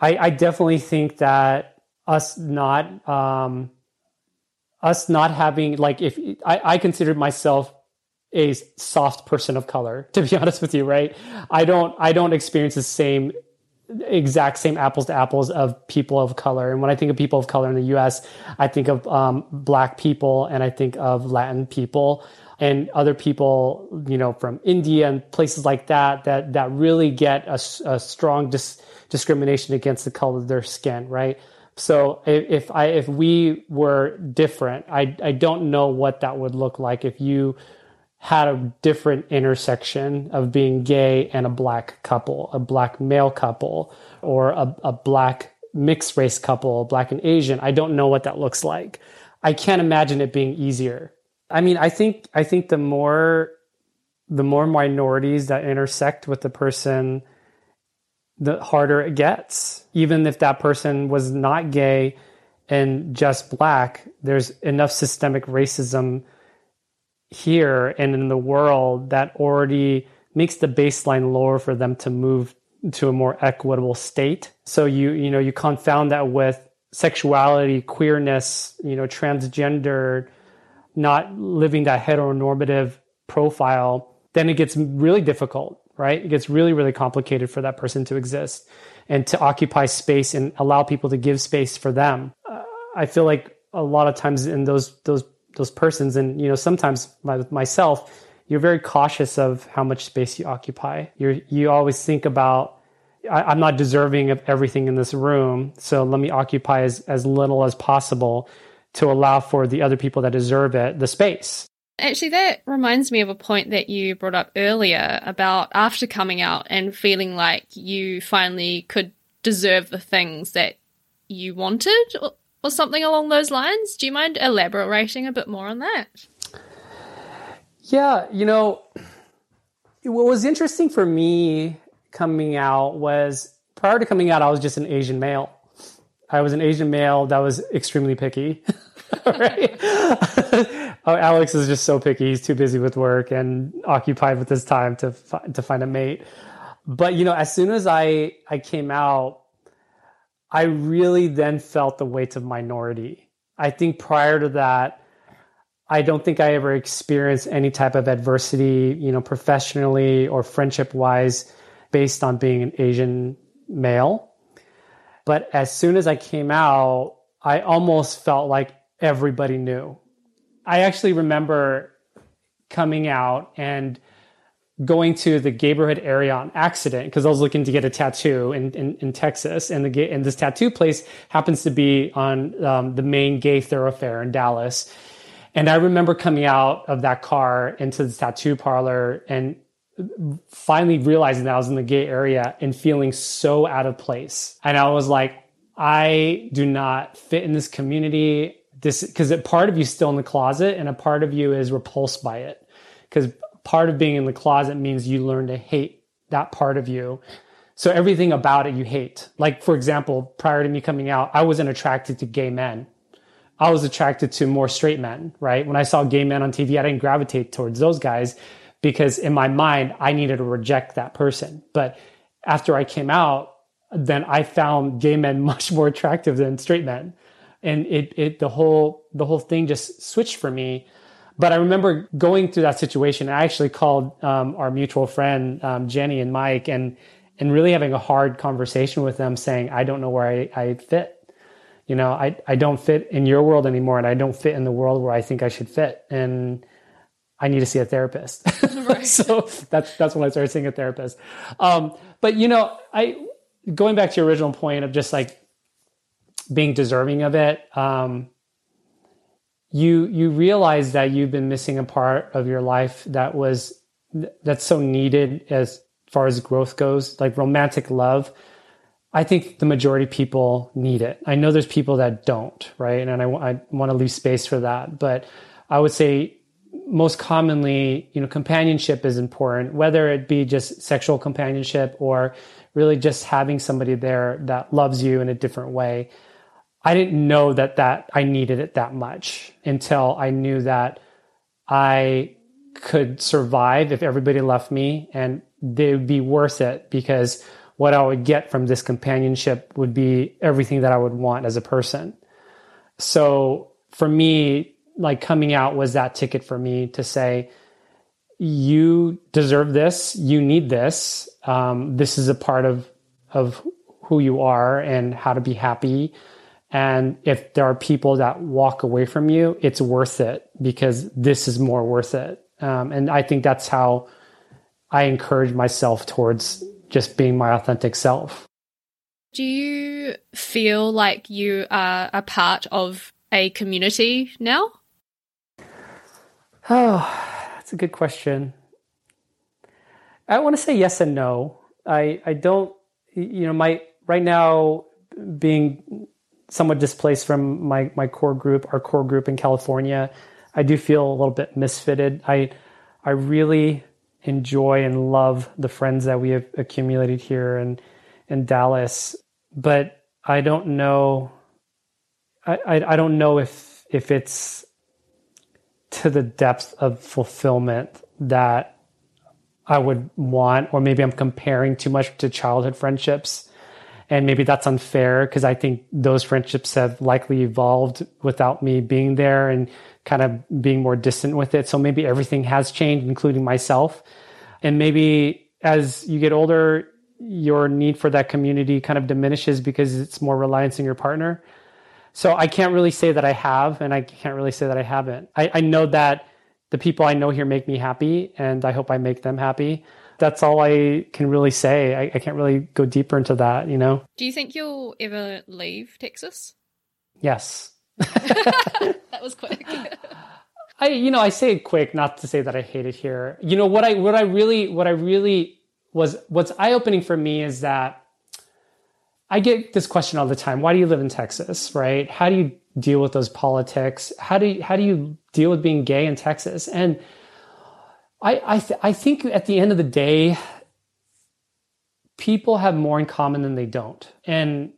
I, I definitely think that us not um, us not having like if I, I considered myself a soft person of color, to be honest with you, right? I don't I don't experience the same. exact same apples to apples of people of color. And when I think of people of color in the U S, I think of um, Black people, and I think of Latin people and other people, you know, from India and places like that, that, that really get a, a strong dis- discrimination against the color of their skin. Right. So if I, if we were different, I, I don't know what that would look like if you had a different intersection of being gay and a Black couple, a Black male couple, or a, a Black mixed race couple, Black and Asian. I don't know what that looks like. I can't imagine it being easier. I mean, I think I think the more the more minorities that intersect with the person, the harder it gets. Even if that person was not gay and just Black, there's enough systemic racism here and in the world that already makes the baseline lower for them to move to a more equitable state. So you, you know, you confound that with sexuality, queerness, you know, transgender, not living that heteronormative profile, then it gets really difficult, right? It gets really, really complicated for that person to exist and to occupy space and allow people to give space for them. Uh, I feel like a lot of times in those, those those persons, and you know, sometimes my, myself, you're very cautious of how much space you occupy. You you always think about, I, I'm not deserving of everything in this room, so let me occupy as, as little as possible to allow for the other people that deserve it, the space. Actually, that reminds me of a point that you brought up earlier about after coming out and feeling like you finally could deserve the things that you wanted, or- or something along those lines. Do you mind elaborating a bit more on that? Yeah, you know, what was interesting for me coming out was, prior to coming out, I was just an Asian male. I was an Asian male that was extremely picky. Right? Oh, Alex is just so picky. He's too busy with work and occupied with his time to fi- to find a mate. But, you know, as soon as I, I came out, I really then felt the weight of minority. I think prior to that, I don't think I ever experienced any type of adversity, you know, professionally or friendship-wise, based on being an Asian male. But as soon as I came out, I almost felt like everybody knew. I actually remember coming out and going to the Gayborhood area on accident because I was looking to get a tattoo in, in, in Texas. And the gay, and this tattoo place happens to be on um, the main gay thoroughfare in Dallas. And I remember coming out of that car into the tattoo parlor and finally realizing that I was in the gay area and feeling so out of place. And I was like, I do not fit in this community. This, because a part of you is still in the closet and a part of you is repulsed by it. Because part of being in the closet means you learn to hate that part of you. So everything about it you hate. Like, for example, prior to me coming out, I wasn't attracted to gay men. I was attracted to more straight men, right? When I saw gay men on T V, I didn't gravitate towards those guys because in my mind, I needed to reject that person. But after I came out, then I found gay men much more attractive than straight men. And it, it, the whole, the whole thing just switched for me. But I remember going through that situation. I actually called um, our mutual friend, um, Jenny and Mike, and, and really having a hard conversation with them saying, I don't know where I, I fit. You know, I, I don't fit in your world anymore, and I don't fit in the world where I think I should fit. And I need to see a therapist. Right. So that's, that's when I started seeing a therapist. Um, but, you know, I, going back to your original point of just like being deserving of it, um, you, you realize that you've been missing a part of your life that was, that's so needed as far as growth goes, like romantic love. I think the majority of people need it. I know there's people that don't, right? And, and I, I want to leave space for that. But I would say most commonly, you know, companionship is important, whether it be just sexual companionship or really just having somebody there that loves you in a different way. I didn't know that, that I needed it that much until I knew that I could survive if everybody left me, and they would be worth it, because what I would get from this companionship would be everything that I would want as a person. So for me, like coming out was that ticket for me to say, you deserve this, you need this. Um, this is a part of, of who you are and how to be happy. And if there are people that walk away from you, it's worth it, because this is more worth it. Um, and I think that's how I encourage myself towards just being my authentic self. Do you feel like you are a part of a community now? Oh, that's a good question. I want to say yes and no. I, I don't, you know, my, right now being somewhat displaced from my, my core group, our core group in California, I do feel a little bit misfitted. I, I really enjoy and love the friends that we have accumulated here in, in Dallas. But I don't know, I, I, I don't know if, if it's to the depth of fulfillment that I would want, or maybe I'm comparing too much to childhood friendships. And maybe that's unfair, because I think those friendships have likely evolved without me being there and kind of being more distant with it. So maybe everything has changed, including myself. And maybe as you get older, your need for that community kind of diminishes because it's more reliance on your partner. So I can't really say that I have, and I can't really say that I haven't. I, I know that the people I know here make me happy, and I hope I make them happy. That's all I can really say. I, I can't really go deeper into that, you know? Do you think you'll ever leave Texas? Yes. That was quick. I, you know, I say it quick, not to say that I hate it here. You know, what I, what I really, what I really was, what's eye-opening for me is that I get this question all the time. Why do you live in Texas, right? How do you deal with those politics? How do you, how do you deal with being gay in Texas? And I I, th- I think at the end of the day, people have more in common than they don't, and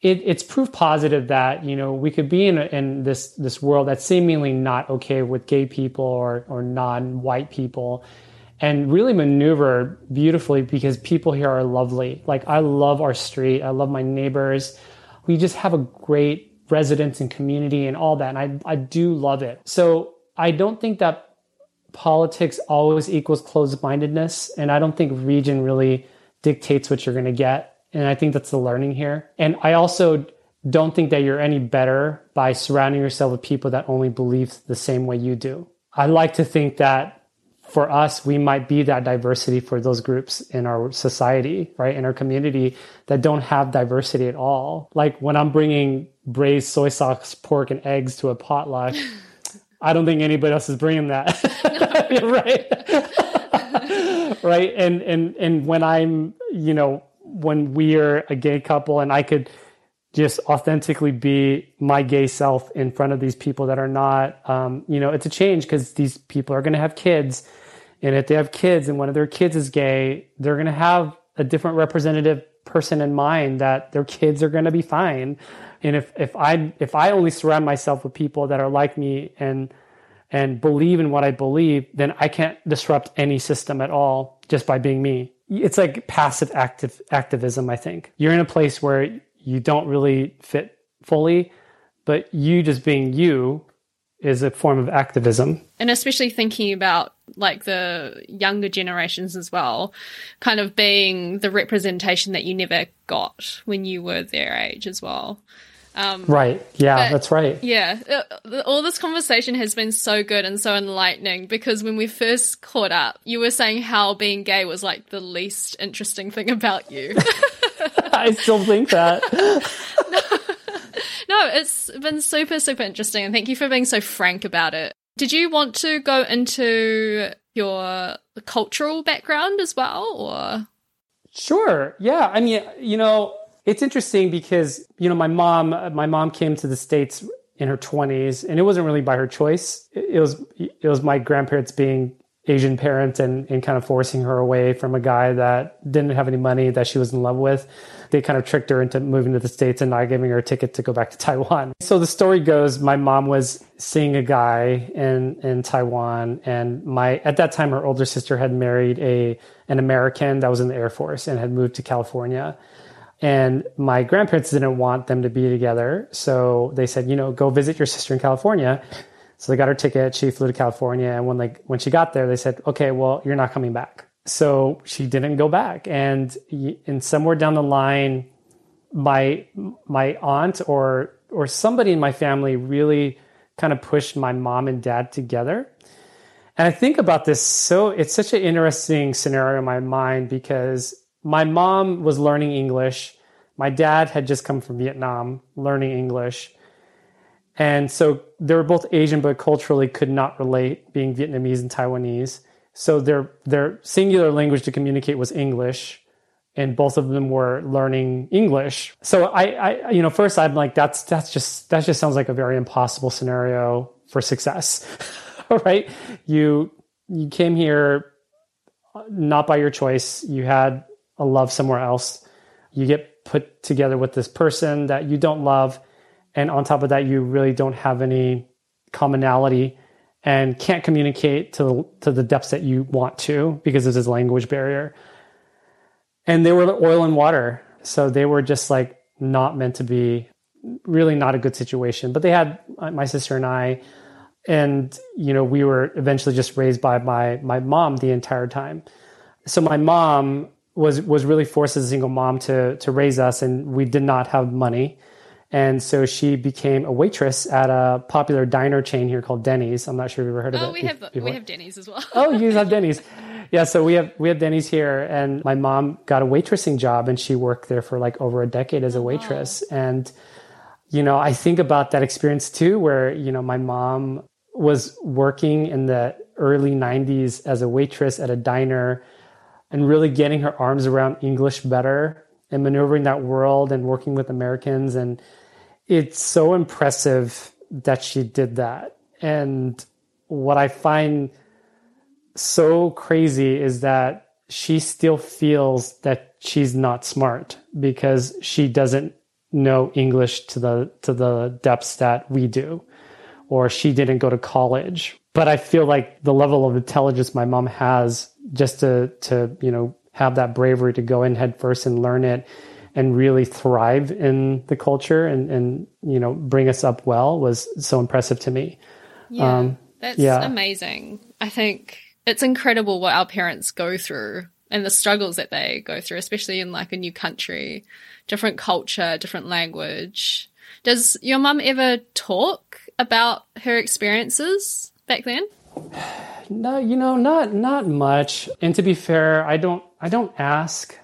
it, it's proof positive that, you know, we could be in a, in this this world that's seemingly not okay with gay people or or non-white people, and really maneuver beautifully, because people here are lovely. Like, I love our street, I love my neighbors. We just have a great residence and community and all that, and I I do love it. So I don't think that politics always equals closed-mindedness, and I don't think region really dictates what you're going to get, and I think that's the learning here. And I also don't think that you're any better by surrounding yourself with people that only believe the same way you do. I like to think that for us, we might be that diversity for those groups in our society, right, in our community, that don't have diversity at all. Like, when I'm bringing braised soy sauce, pork, and eggs to a potluck, I don't think anybody else is bringing that. Right. Right. And, and, and when I'm, you know, when we are a gay couple and I could just authentically be my gay self in front of these people that are not, um, you know, it's a change, because these people are going to have kids, and if they have kids and one of their kids is gay, they're going to have a different representative person in mind that their kids are going to be fine. And if, if I, if I only surround myself with people that are like me and, and believe in what I believe, then I can't disrupt any system at all just by being me. It's like passive active activism, I think. You're in a place where you don't really fit fully, but you just being you is a form of activism. And especially thinking about like the younger generations as well, kind of being the representation that you never got when you were their age as well. Um, right. Yeah, that's right. Yeah. All this conversation has been so good and so enlightening, because when we first caught up, you were saying how being gay was like the least interesting thing about you. I still think that. no, no, it's been super, super interesting. And thank you for being so frank about it. Did you want to go into your cultural background as well? Or? Sure. Yeah. I mean, you know, it's interesting because, you know, my mom, my mom came to the States in her twenties, and it wasn't really by her choice. It was, it was my grandparents being Asian parents and, and kind of forcing her away from a guy that didn't have any money that she was in love with. They kind of tricked her into moving to the States and not giving her a ticket to go back to Taiwan. So the story goes, my mom was seeing a guy in, in Taiwan, and my, at that time, her older sister had married a, an American that was in the Air Force and had moved to California. And my grandparents didn't want them to be together. So they said, you know, go visit your sister in California. So they got her ticket. She flew to California. And when like when she got there, they said, okay, well, you're not coming back. So she didn't go back. And and somewhere down the line, my my aunt or or somebody in my family really kind of pushed my mom and dad together. And I think about this, so it's such an interesting scenario in my mind, because my mom was learning English. My dad had just come from Vietnam learning English. And so they were both Asian, but culturally could not relate, being Vietnamese and Taiwanese. So their their singular language to communicate was English. And both of them were learning English. So I, I you know, first I'm like, that's that's just that just sounds like a very impossible scenario for success. All right. You you came here not by your choice. You had a love somewhere else. You get put together with this person that you don't love. And on top of that, you really don't have any commonality and can't communicate to the, to the depths that you want to, because there's this language barrier. And they were the oil and water. So they were just like not meant to be, really not a good situation. But they had my sister and I, and, you know, we were eventually just raised by my, my mom the entire time. So my mom was was really forced as a single mom to to raise us, and we did not have money. And so she became a waitress at a popular diner chain here called Denny's. I'm not sure if you've ever heard of it. Oh, we have before. We have Denny's as well. Oh, you have Denny's. Yeah, so we have we have Denny's here, and my mom got a waitressing job, and she worked there for like over a decade as a waitress. Oh. And you know, I think about that experience too, where, you know, my mom was working in the early nineties as a waitress at a diner, and really getting her arms around English better and maneuvering that world and working with Americans. And it's so impressive that she did that. And what I find so crazy is that she still feels that she's not smart because she doesn't know English to the to the depths that we do, or she didn't go to college. But I feel like the level of intelligence my mom has, just to, to you know, have that bravery to go in head first and learn it and really thrive in the culture and, and you know, bring us up well, was so impressive to me. Yeah, um, that's yeah. amazing. I think it's incredible what our parents go through and the struggles that they go through, especially in like a new country, different culture, different language. Does your mum ever talk about her experiences back then? No, you know, not not much. And to be fair, I don't I don't ask.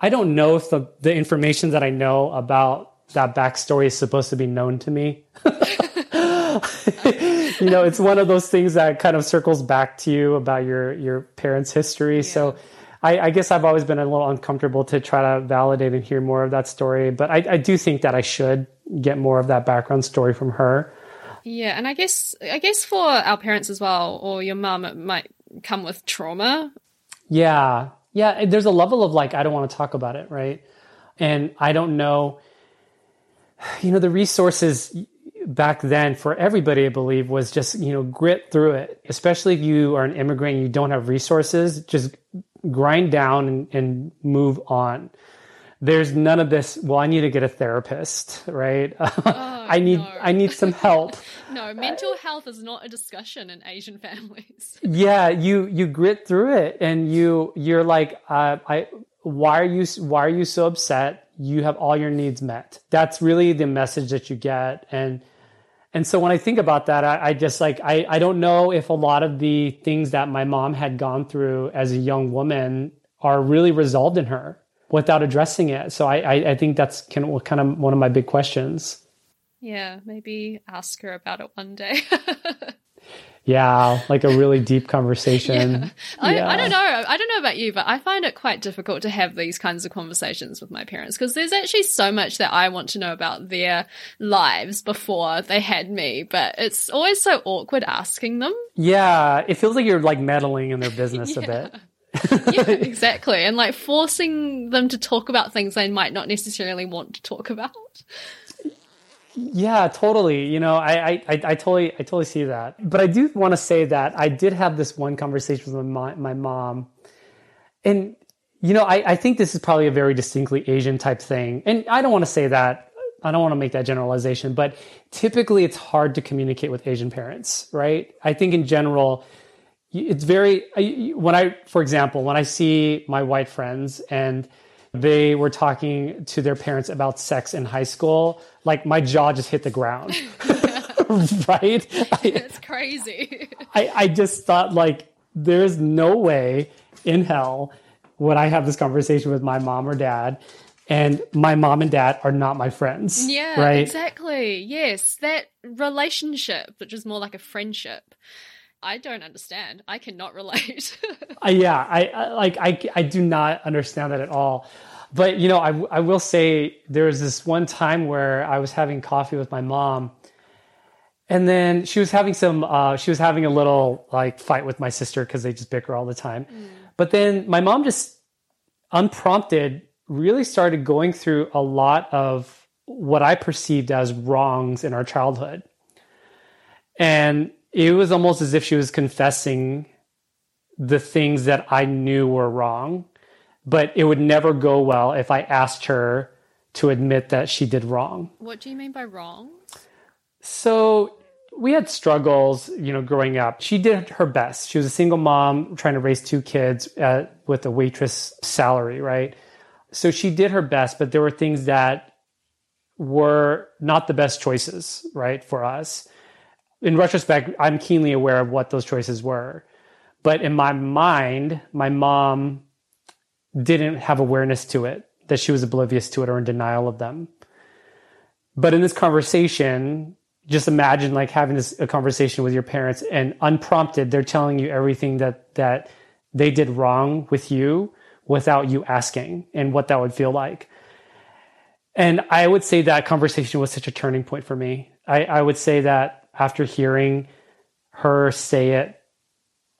I don't know if the, the information that I know about that backstory is supposed to be known to me. You know, it's one of those things that kind of circles back to you about your, your parents' history. Yeah. So I, I guess I've always been a little uncomfortable to try to validate and hear more of that story. But I, I do think that I should get more of that background story from her. Yeah, and I guess I guess for our parents as well, or your mum, it might come with trauma. Yeah, yeah. There's a level of like, I don't want to talk about it, right? And I don't know, you know, the resources back then for everybody, I believe, was just, you know, grit through it. Especially if you are an immigrant and you don't have resources, just grind down and, and move on. There's none of this, well, I need to get a therapist, right? Oh, I need no. I need some help. No, mental health is not a discussion in Asian families. Yeah, you you grit through it, and you you're like, uh, I why are you why are you so upset? You have all your needs met. That's really the message that you get, and and so when I think about that, I, I just like I I don't know if a lot of the things that my mom had gone through as a young woman are really resolved in her without addressing it. So I, I, I think that's kind of, kind of one of my big questions. Yeah, maybe ask her about it one day. Yeah, like a really deep conversation. Yeah. I, yeah. I don't know. I don't know about you, but I find it quite difficult to have these kinds of conversations with my parents, because there's actually so much that I want to know about their lives before they had me, but it's always so awkward asking them. Yeah, it feels like you're like meddling in their business yeah. a bit. Yeah, exactly. And like forcing them to talk about things they might not necessarily want to talk about. Yeah, totally. You know, I, I, I totally, I totally see that. But I do want to say that I did have this one conversation with my, my mom, and, you know, I, I think this is probably a very distinctly Asian type thing. And I don't want to say that. I don't want to make that generalization, but typically it's hard to communicate with Asian parents, right? I think in general, it's very, when I, for example, when I see my white friends and they were talking to their parents about sex in high school, like my jaw just hit the ground, right? That's I, crazy. I, I just thought, like, there's no way in hell would I have this conversation with my mom or dad, and my mom and dad are not my friends. Yeah, right? Exactly. Yes, that relationship, which is more like a friendship. I don't understand. I cannot relate. uh, yeah, I, I like I I do not understand that at all. But you know, I I will say there was this one time where I was having coffee with my mom, and then she was having some uh, she was having a little like fight with my sister because they just bicker all the time. Mm. But then my mom just unprompted really started going through a lot of what I perceived as wrongs in our childhood, and it was almost as if she was confessing the things that I knew were wrong, but it would never go well if I asked her to admit that she did wrong. What do you mean by wrong? So we had struggles, you know, growing up. She did her best. She was a single mom trying to raise two kids at, with a waitress salary, right? So she did her best, but there were things that were not the best choices, right, for us. In retrospect, I'm keenly aware of what those choices were. But in my mind, my mom didn't have awareness to it, that she was oblivious to it or in denial of them. But in this conversation, just imagine like having this a conversation with your parents, and unprompted, they're telling you everything that that they did wrong with you without you asking, and what that would feel like. And I would say that conversation was such a turning point for me. I, I would say that after hearing her say it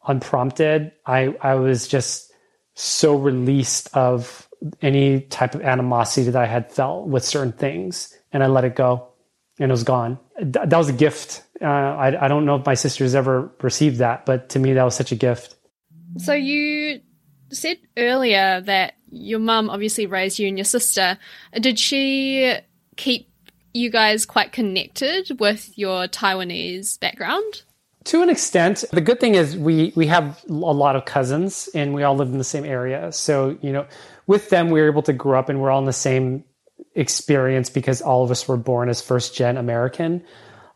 unprompted, I, I was just so released of any type of animosity that I had felt with certain things. And I let it go, and it was gone. Th- that was a gift. Uh, I, I don't know if my sister's ever received that, but to me, that was such a gift. So you said earlier that your mum obviously raised you and your sister. Did she keep you guys quite connected with your Taiwanese background? To an extent. The good thing is we we have a lot of cousins, and we all live in the same area. So, you know, with them, we were able to grow up, and we're all in the same experience because all of us were born as first-gen American.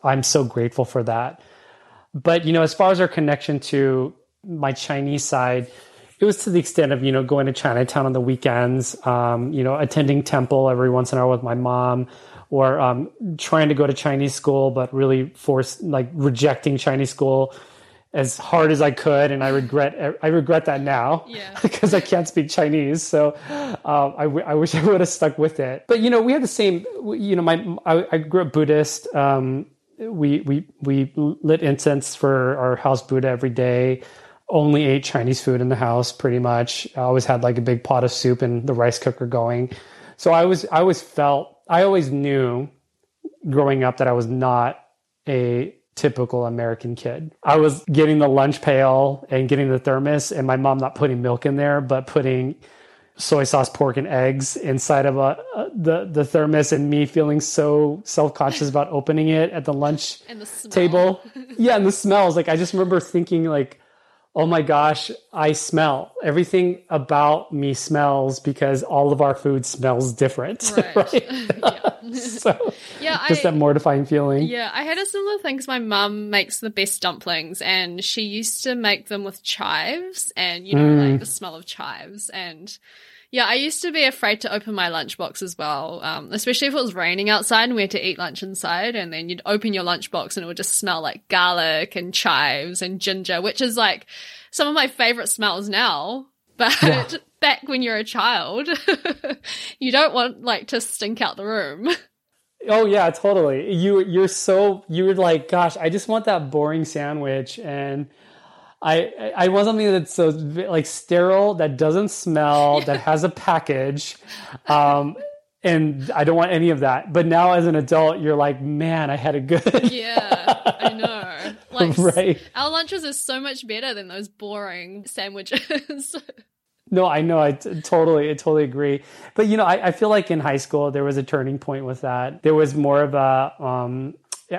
I'm so grateful for that. But, you know, as far as our connection to my Chinese side, it was to the extent of, you know, going to Chinatown on the weekends, um, you know, attending temple every once in a while with my mom, or um, trying to go to Chinese school, but really forced, like rejecting Chinese school as hard as I could. And I regret, I regret that now yeah. because I can't speak Chinese. So um, I, w- I wish I would have stuck with it. But, you know, we had the same, you know, my, I, I grew up Buddhist. Um, we, we, we lit incense for our house Buddha every day. Only ate Chinese food in the house, pretty much. I always had like a big pot of soup and the rice cooker going. So I was, I always felt, I always knew growing up that I was not a typical American kid. I was getting the lunch pail and getting the thermos, and my mom not putting milk in there, but putting soy sauce, pork, and eggs inside of a, a the the thermos, and me feeling so self-conscious about opening it at the lunch and the table. Yeah, and the smells. Like, I just remember thinking, like, oh my gosh, I smell. Everything about me smells because all of our food smells different. Right. right? Yeah. so yeah, I, just that mortifying feeling. Yeah, I had a similar thing because my mum makes the best dumplings, and she used to make them with chives, and, you know, mm. like the smell of chives. And yeah, I used to be afraid to open my lunchbox as well, um, especially if it was raining outside and we had to eat lunch inside, and then you'd open your lunchbox and it would just smell like garlic and chives and ginger, which is like some of my favorite smells now, but yeah. back when you're a child, you don't want like to stink out the room. Oh yeah, totally. You, you're so, you were like, gosh, I just want that boring sandwich. And I, I want something that's so like sterile, that doesn't smell, yeah. that has a package. Um, and I don't want any of that. But now as an adult, you're like, man, I had a good. Yeah, I know. Like, right. Our lunches are so much better than those boring sandwiches. No, I know. I t- totally, I totally agree. But, you know, I, I feel like in high school, there was a turning point with that. There was more of a, um,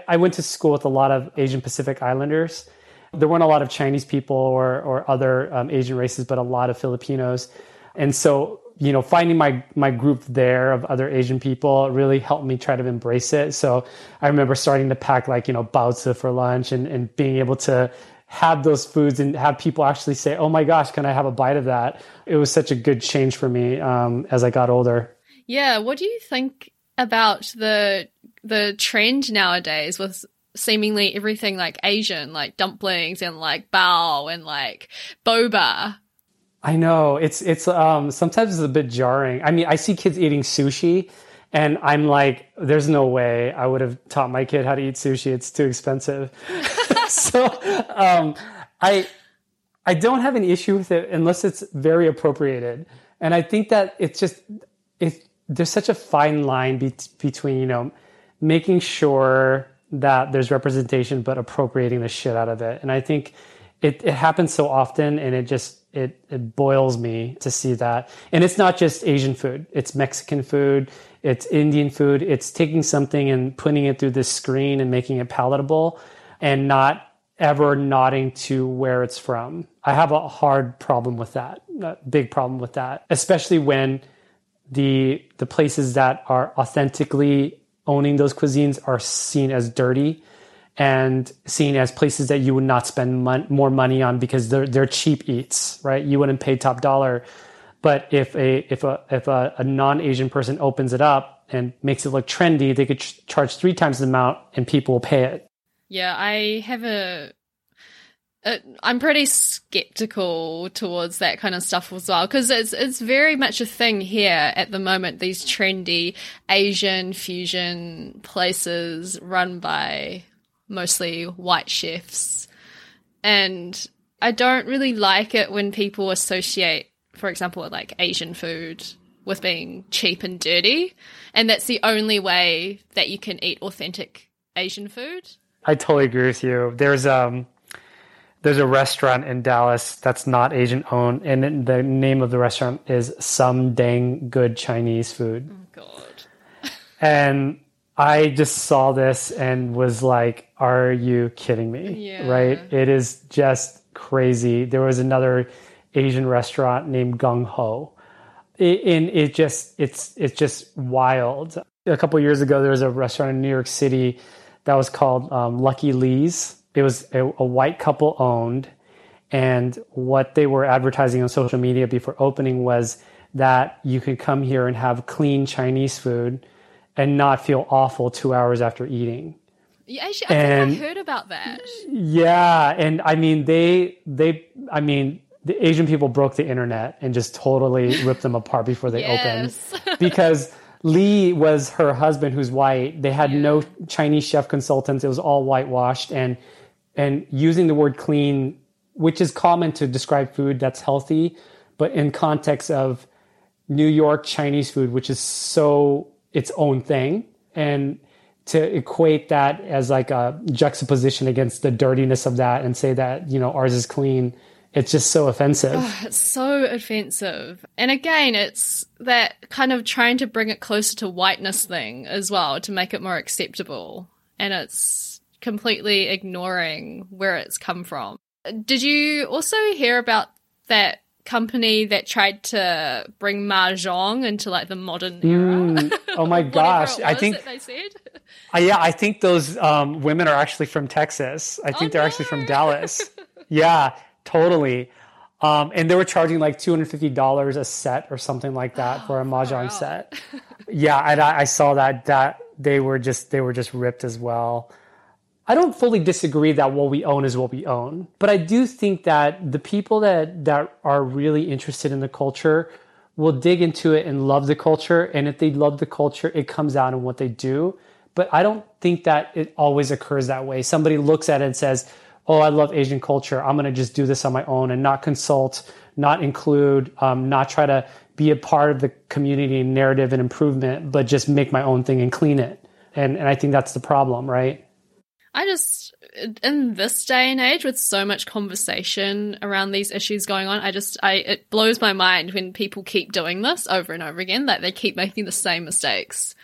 I went to school with a lot of Asian Pacific Islanders. There weren't a lot of Chinese people or or other um, Asian races, but a lot of Filipinos. And so, you know, finding my my group there of other Asian people really helped me try to embrace it. So I remember starting to pack like, you know, baozi for lunch, and, and being able to have those foods and have people actually say, oh my gosh, can I have a bite of that? It was such a good change for me um, as I got older. Yeah. What do you think about the the trend nowadays with seemingly everything like Asian, like dumplings and like bao and like boba? I know it's it's um sometimes it's a bit jarring. I mean, I see kids eating sushi, and I'm like, there's no way I would have taught my kid how to eat sushi. It's too expensive. so um, I I don't have an issue with it unless it's very appropriated, and I think that it's just it. There's such a fine line be- between you know making sure that there's representation, but appropriating the shit out of it. And I think it, it happens so often, and it just, it, it boils me to see that. And it's not just Asian food. It's Mexican food. It's Indian food. It's taking something and putting it through this screen and making it palatable and not ever nodding to where it's from. I have a hard problem with that, a big problem with that, especially when the the places that are authentically owning those cuisines are seen as dirty and seen as places that you would not spend mon- more money on because they're they're cheap eats, right? You wouldn't pay top dollar. But if a if a if a, a non-Asian person opens it up and makes it look trendy, they could ch- charge three times the amount and people will pay it. Yeah, I have a, a I'm pretty skeptical towards that kind of stuff as well, because it's it's very much a thing here at the moment. These trendy Asian fusion places run by mostly white chefs, and I don't really like it when people associate, for example, like Asian food with being cheap and dirty, and that's the only way that you can eat authentic Asian food. I totally agree with you. There's um there's a restaurant in Dallas that's not Asian owned, and the name of the restaurant is Some Dang Good Chinese Food. Oh god. And I just saw this and was like, are you kidding me? Yeah. Right? It is just crazy. There was another Asian restaurant named Gung Ho. It, and it just, it's, it's just wild. A couple of years ago, there was a restaurant in New York City that was called um, Lucky Lee's. It was a, a white couple owned. And what they were advertising on social media before opening was that you could come here and have clean Chinese food and not feel awful two hours after eating. Yeah, actually, I and, think I heard about that. Yeah, and I mean, they, they, I mean, the Asian people broke the internet and just totally ripped them apart before they yes. opened. Because Lee was her husband, who's white. They had yeah. no Chinese chef consultants. It was all whitewashed. And and using the word clean, which is common to describe food that's healthy, but in context of New York Chinese food, which is so its own thing, and to equate that as like a juxtaposition against the dirtiness of that and say that, you know, ours is clean It's just so offensive. Oh, it's so offensive. And again, it's that kind of trying to bring it closer to whiteness thing as well to make it more acceptable. And it's completely ignoring where it's come from. Did you also hear about that company that tried to bring Mahjong into like the modern era? Mm, oh my gosh. I think that they said. Uh, yeah, I think those um, women are actually from Texas. I think oh, they're no. actually from Dallas. Yeah. Totally. Um, and they were charging like two hundred fifty dollars a set or something like that oh, for a Mahjong wow. set. Yeah. And I, I saw that, that they were just, they were just ripped as well. I don't fully disagree that what we own is what we own, but I do think that the people that, that are really interested in the culture will dig into it and love the culture. And if they love the culture, it comes out in what they do. But I don't think that it always occurs that way. Somebody looks at it and says, oh, I love Asian culture. I'm going to just do this on my own and not consult, not include, um, not try to be a part of the community and narrative and improvement, but just make my own thing and clean it. And and I think that's the problem, right? I just, in this day and age, with so much conversation around these issues going on, I just, I it blows my mind when people keep doing this over and over again, that they keep making the same mistakes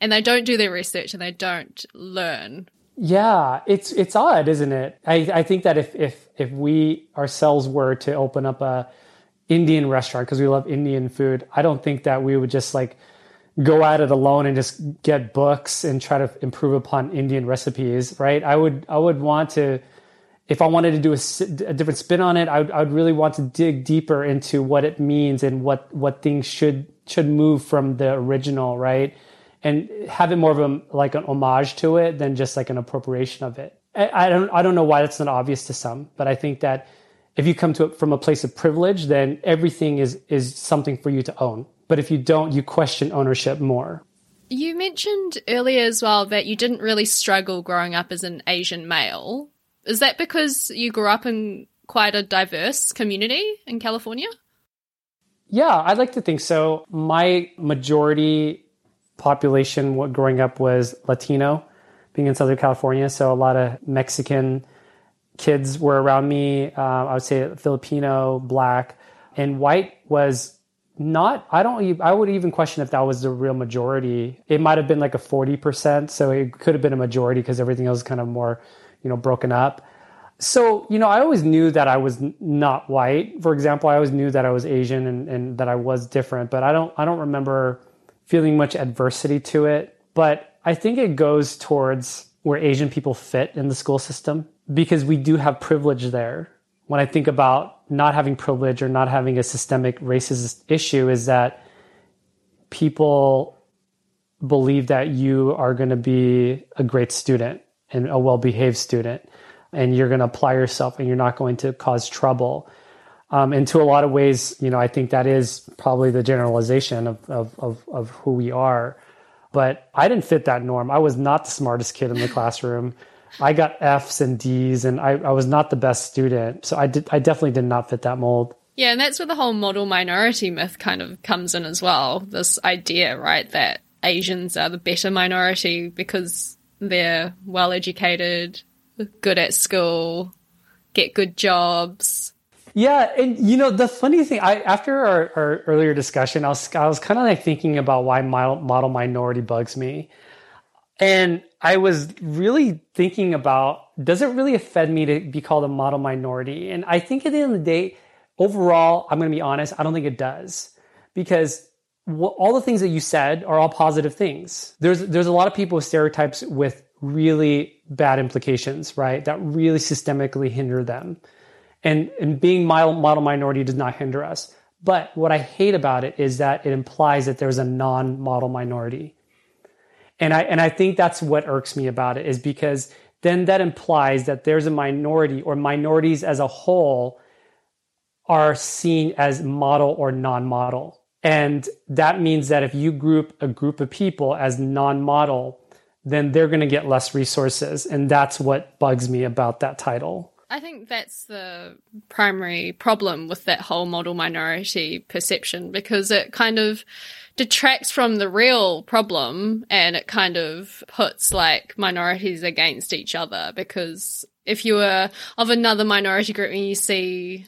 and they don't do their research and they don't learn. Yeah, it's it's odd, isn't it? I, I think that if if if we ourselves were to open up a Indian restaurant because we love Indian food, I don't think that we would just like go at it alone and just get books and try to improve upon Indian recipes, right? I would I would want to, if I wanted to do a, a different spin on it, I would I would really want to dig deeper into what it means and what what things should should move from the original, right? And have it more of a, like an homage to it than just like an appropriation of it. I, I don't I don't know why that's not obvious to some, but I think that if you come to it from a place of privilege, then everything is is something for you to own. But if you don't, you question ownership more. You mentioned earlier as well that you didn't really struggle growing up as an Asian male. Is that because you grew up in quite a diverse community in California? Yeah, I'd like to think so. My majority population what growing up was Latino, being in Southern California. So a lot of Mexican kids were around me. Uh, I would say Filipino, Black, and white was not, I don't, I would even question if that was the real majority. It might've been like a forty percent. So it could have been a majority because everything else is kind of more, you know, broken up. So, you know, I always knew that I was not white. For example, I always knew that I was Asian and, and that I was different, but I don't, I don't remember feeling much adversity to it. But I think it goes towards where Asian people fit in the school system because we do have privilege there. When I think about not having privilege or not having a systemic racist issue is that people believe that you are going to be a great student and a well-behaved student and you're going to apply yourself and you're not going to cause trouble. Um, and to a lot of ways, you know, I think that is probably the generalization of, of, of, of who we are. But I didn't fit that norm. I was not the smartest kid in the classroom. I got F's and D's and I, I was not the best student. So I did, I definitely did not fit that mold. Yeah. And that's where the whole model minority myth kind of comes in as well. This idea, right, that Asians are the better minority because they're well-educated, good at school, get good jobs. Yeah. And, you know, the funny thing, I after our, our earlier discussion, I was, I was kind of like thinking about why model, model minority bugs me. And I was really thinking about, does it really offend me to be called a model minority? And I think at the end of the day, overall, I'm going to be honest, I don't think it does. Because what, all the things that you said are all positive things. There's there's a lot of people with stereotypes with really bad implications, right? That really systemically hinder them. And, and being mild, model minority does not hinder us. But what I hate about it is that it implies that there's a non-model minority. And I, and I think that's what irks me about it is because then that implies that there's a minority or minorities as a whole are seen as model or non-model. And that means that if you group a group of people as non-model, then they're going to get less resources. And that's what bugs me about that title. I think that's the primary problem with that whole model minority perception because it kind of detracts from the real problem and it kind of puts like minorities against each other because if you were of another minority group and you see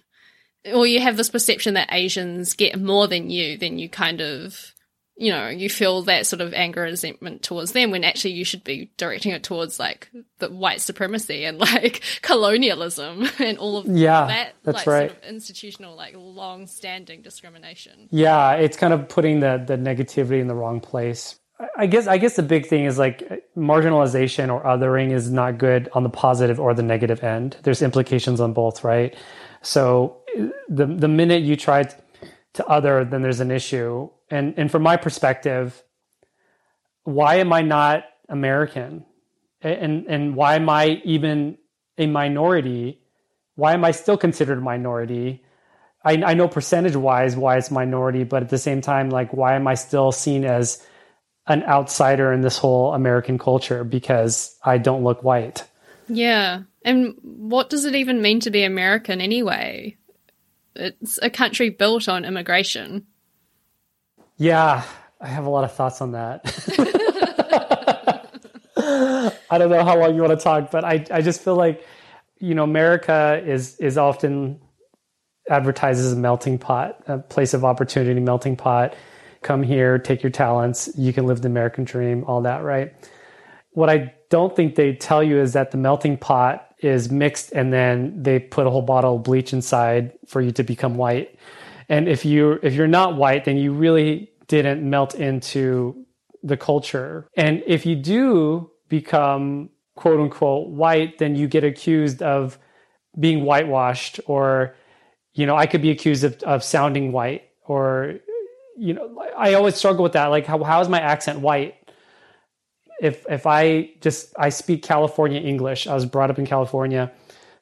or you have this perception that Asians get more than you, then you kind of, you know, you feel that sort of anger and resentment towards them when actually you should be directing it towards, like, the white supremacy and, like, colonialism and all of yeah, that, that's like, right. sort of institutional, like, long-standing discrimination. Yeah, it's kind of putting the, the negativity in the wrong place. I guess I guess the big thing is, like, marginalization or othering is not good on the positive or the negative end. There's implications on both, right? So the the minute you try to other, then there's an issue. And and from my perspective, why am I not American? And and why am I even a minority? Why am I still considered a minority? I, I know percentage-wise why it's minority, but at the same time, like, why am I still seen as an outsider in this whole American culture because I don't look white? Yeah. And what does it even mean to be American anyway? It's a country built on immigration. Yeah, I have a lot of thoughts on that. I don't know how long you want to talk, but I, I just feel like, you know, America is is often advertised as a melting pot, a place of opportunity, melting pot. Come here, take your talents, you can live the American dream, all that, right? What I don't think they tell you is that the melting pot is mixed and then they put a whole bottle of bleach inside for you to become white. And if you if you're not white, then you really didn't melt into the culture. And if you do become quote unquote white, then you get accused of being whitewashed, or, you know, I could be accused of, of sounding white, or, you know, I always struggle with that. Like, how how is my accent white? If if I just I speak California English, I was brought up in California.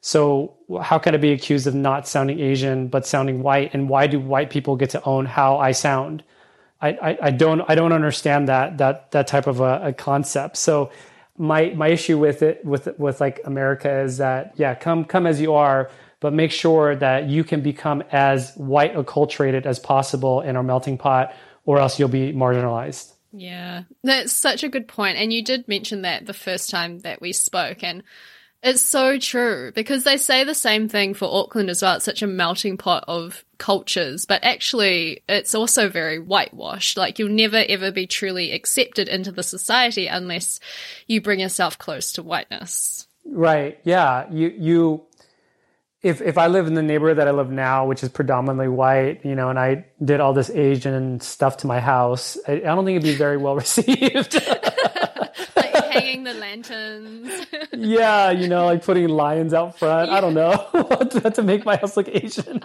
So how can I be accused of not sounding Asian, but sounding white? And why do white people get to own how I sound? I, I, I don't I don't understand that that that type of a, a concept. So my my issue with it with with like America is that, yeah, come come as you are, but make sure that you can become as white acculturated as possible in our melting pot, or else you'll be marginalized. Yeah, that's such a good point. And you did mention that the first time that we spoke, and it's so true, because they say the same thing for Auckland as well. It's such a melting pot of cultures, but actually it's also very whitewashed. Like, you'll never ever be truly accepted into the society unless you bring yourself close to whiteness. Right. Yeah. You, you, if, if I live in the neighborhood that I live now, which is predominantly white, you know, and I did all this Asian stuff to my house, I, I don't think it'd be very well received. Hanging the lanterns. Yeah, you know, like putting lions out front. Yeah. I don't know what to, to make my house look Asian.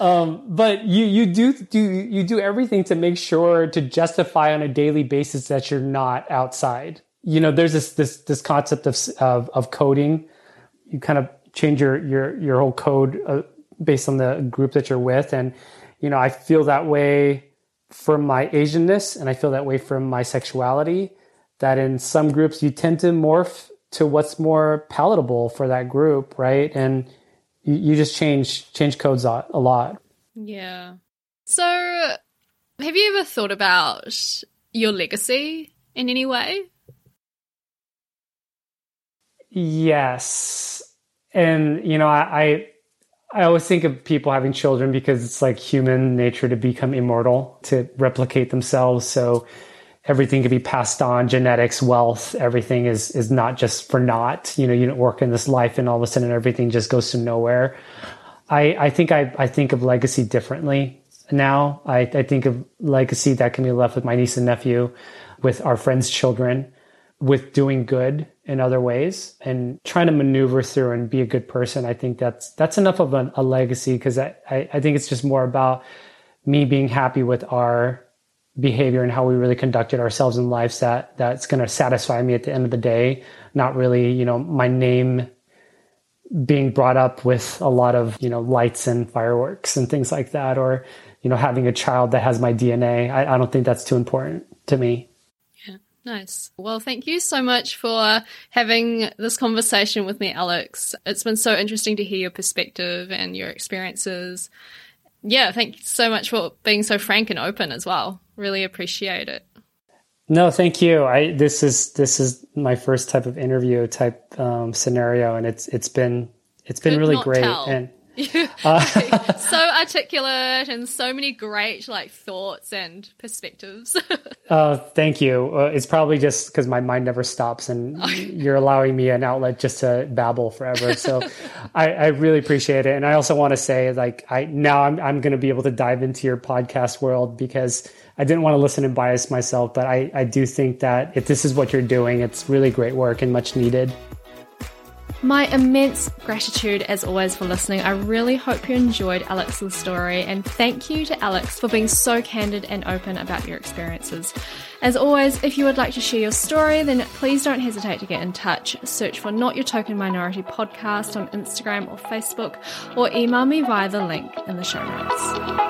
um, but you you do do you do everything to make sure to justify on a daily basis that you're not outside. You know, there's this this this concept of of, of coding. You kind of change your your your whole code uh, based on the group that you're with, and, you know, I feel that way from my Asianness, and I feel that way from my sexuality, that in some groups you tend to morph to what's more palatable for that group, right? And you, you just change change codes a, a lot. Yeah. So have you ever thought about your legacy in any way? Yes. And, you know, I I I always think of people having children because it's like human nature to become immortal, to replicate themselves. So everything can be passed on, genetics, wealth, everything is is not just for naught. You know, you don't work in this life and all of a sudden everything just goes to nowhere. I, I think I, I think of legacy differently now. I, I think of legacy that can be left with my niece and nephew, with our friends' children, with doing good in other ways and trying to maneuver through and be a good person. I think that's that's enough of an, a legacy, because I, I, I think it's just more about me being happy with our behavior and how we really conducted ourselves in lives, that that's going to satisfy me at the end of the day, not really, you know, my name being brought up with a lot of, you know, lights and fireworks and things like that, or, you know, having a child that has my D N A. I, I don't think that's too important to me. Nice. Well, thank you so much for having this conversation with me, Alex. It's been so interesting to hear your perspective and your experiences. Yeah, thank you so much for being so frank and open as well. Really appreciate it. No, thank you. I this is this is my first type of interview type um, scenario, and it's it's been it's been Could really great. Tell. And Uh, so articulate and so many great like thoughts and perspectives. uh, thank you. Uh, it's probably just because my mind never stops and you're allowing me an outlet just to babble forever. So I, I really appreciate it. And I also want to say like I now I'm, I'm going to be able to dive into your podcast world because I didn't want to listen and bias myself. But I, I do think that if this is what you're doing, it's really great work and much needed. My immense gratitude, as always, for listening. I really hope you enjoyed Alex's story, and thank you to Alex for being so candid and open about your experiences. As always, if you would like to share your story, then please don't hesitate to get in touch. Search for Not Your Token Minority podcast on Instagram or Facebook, or email me via the link in the show notes.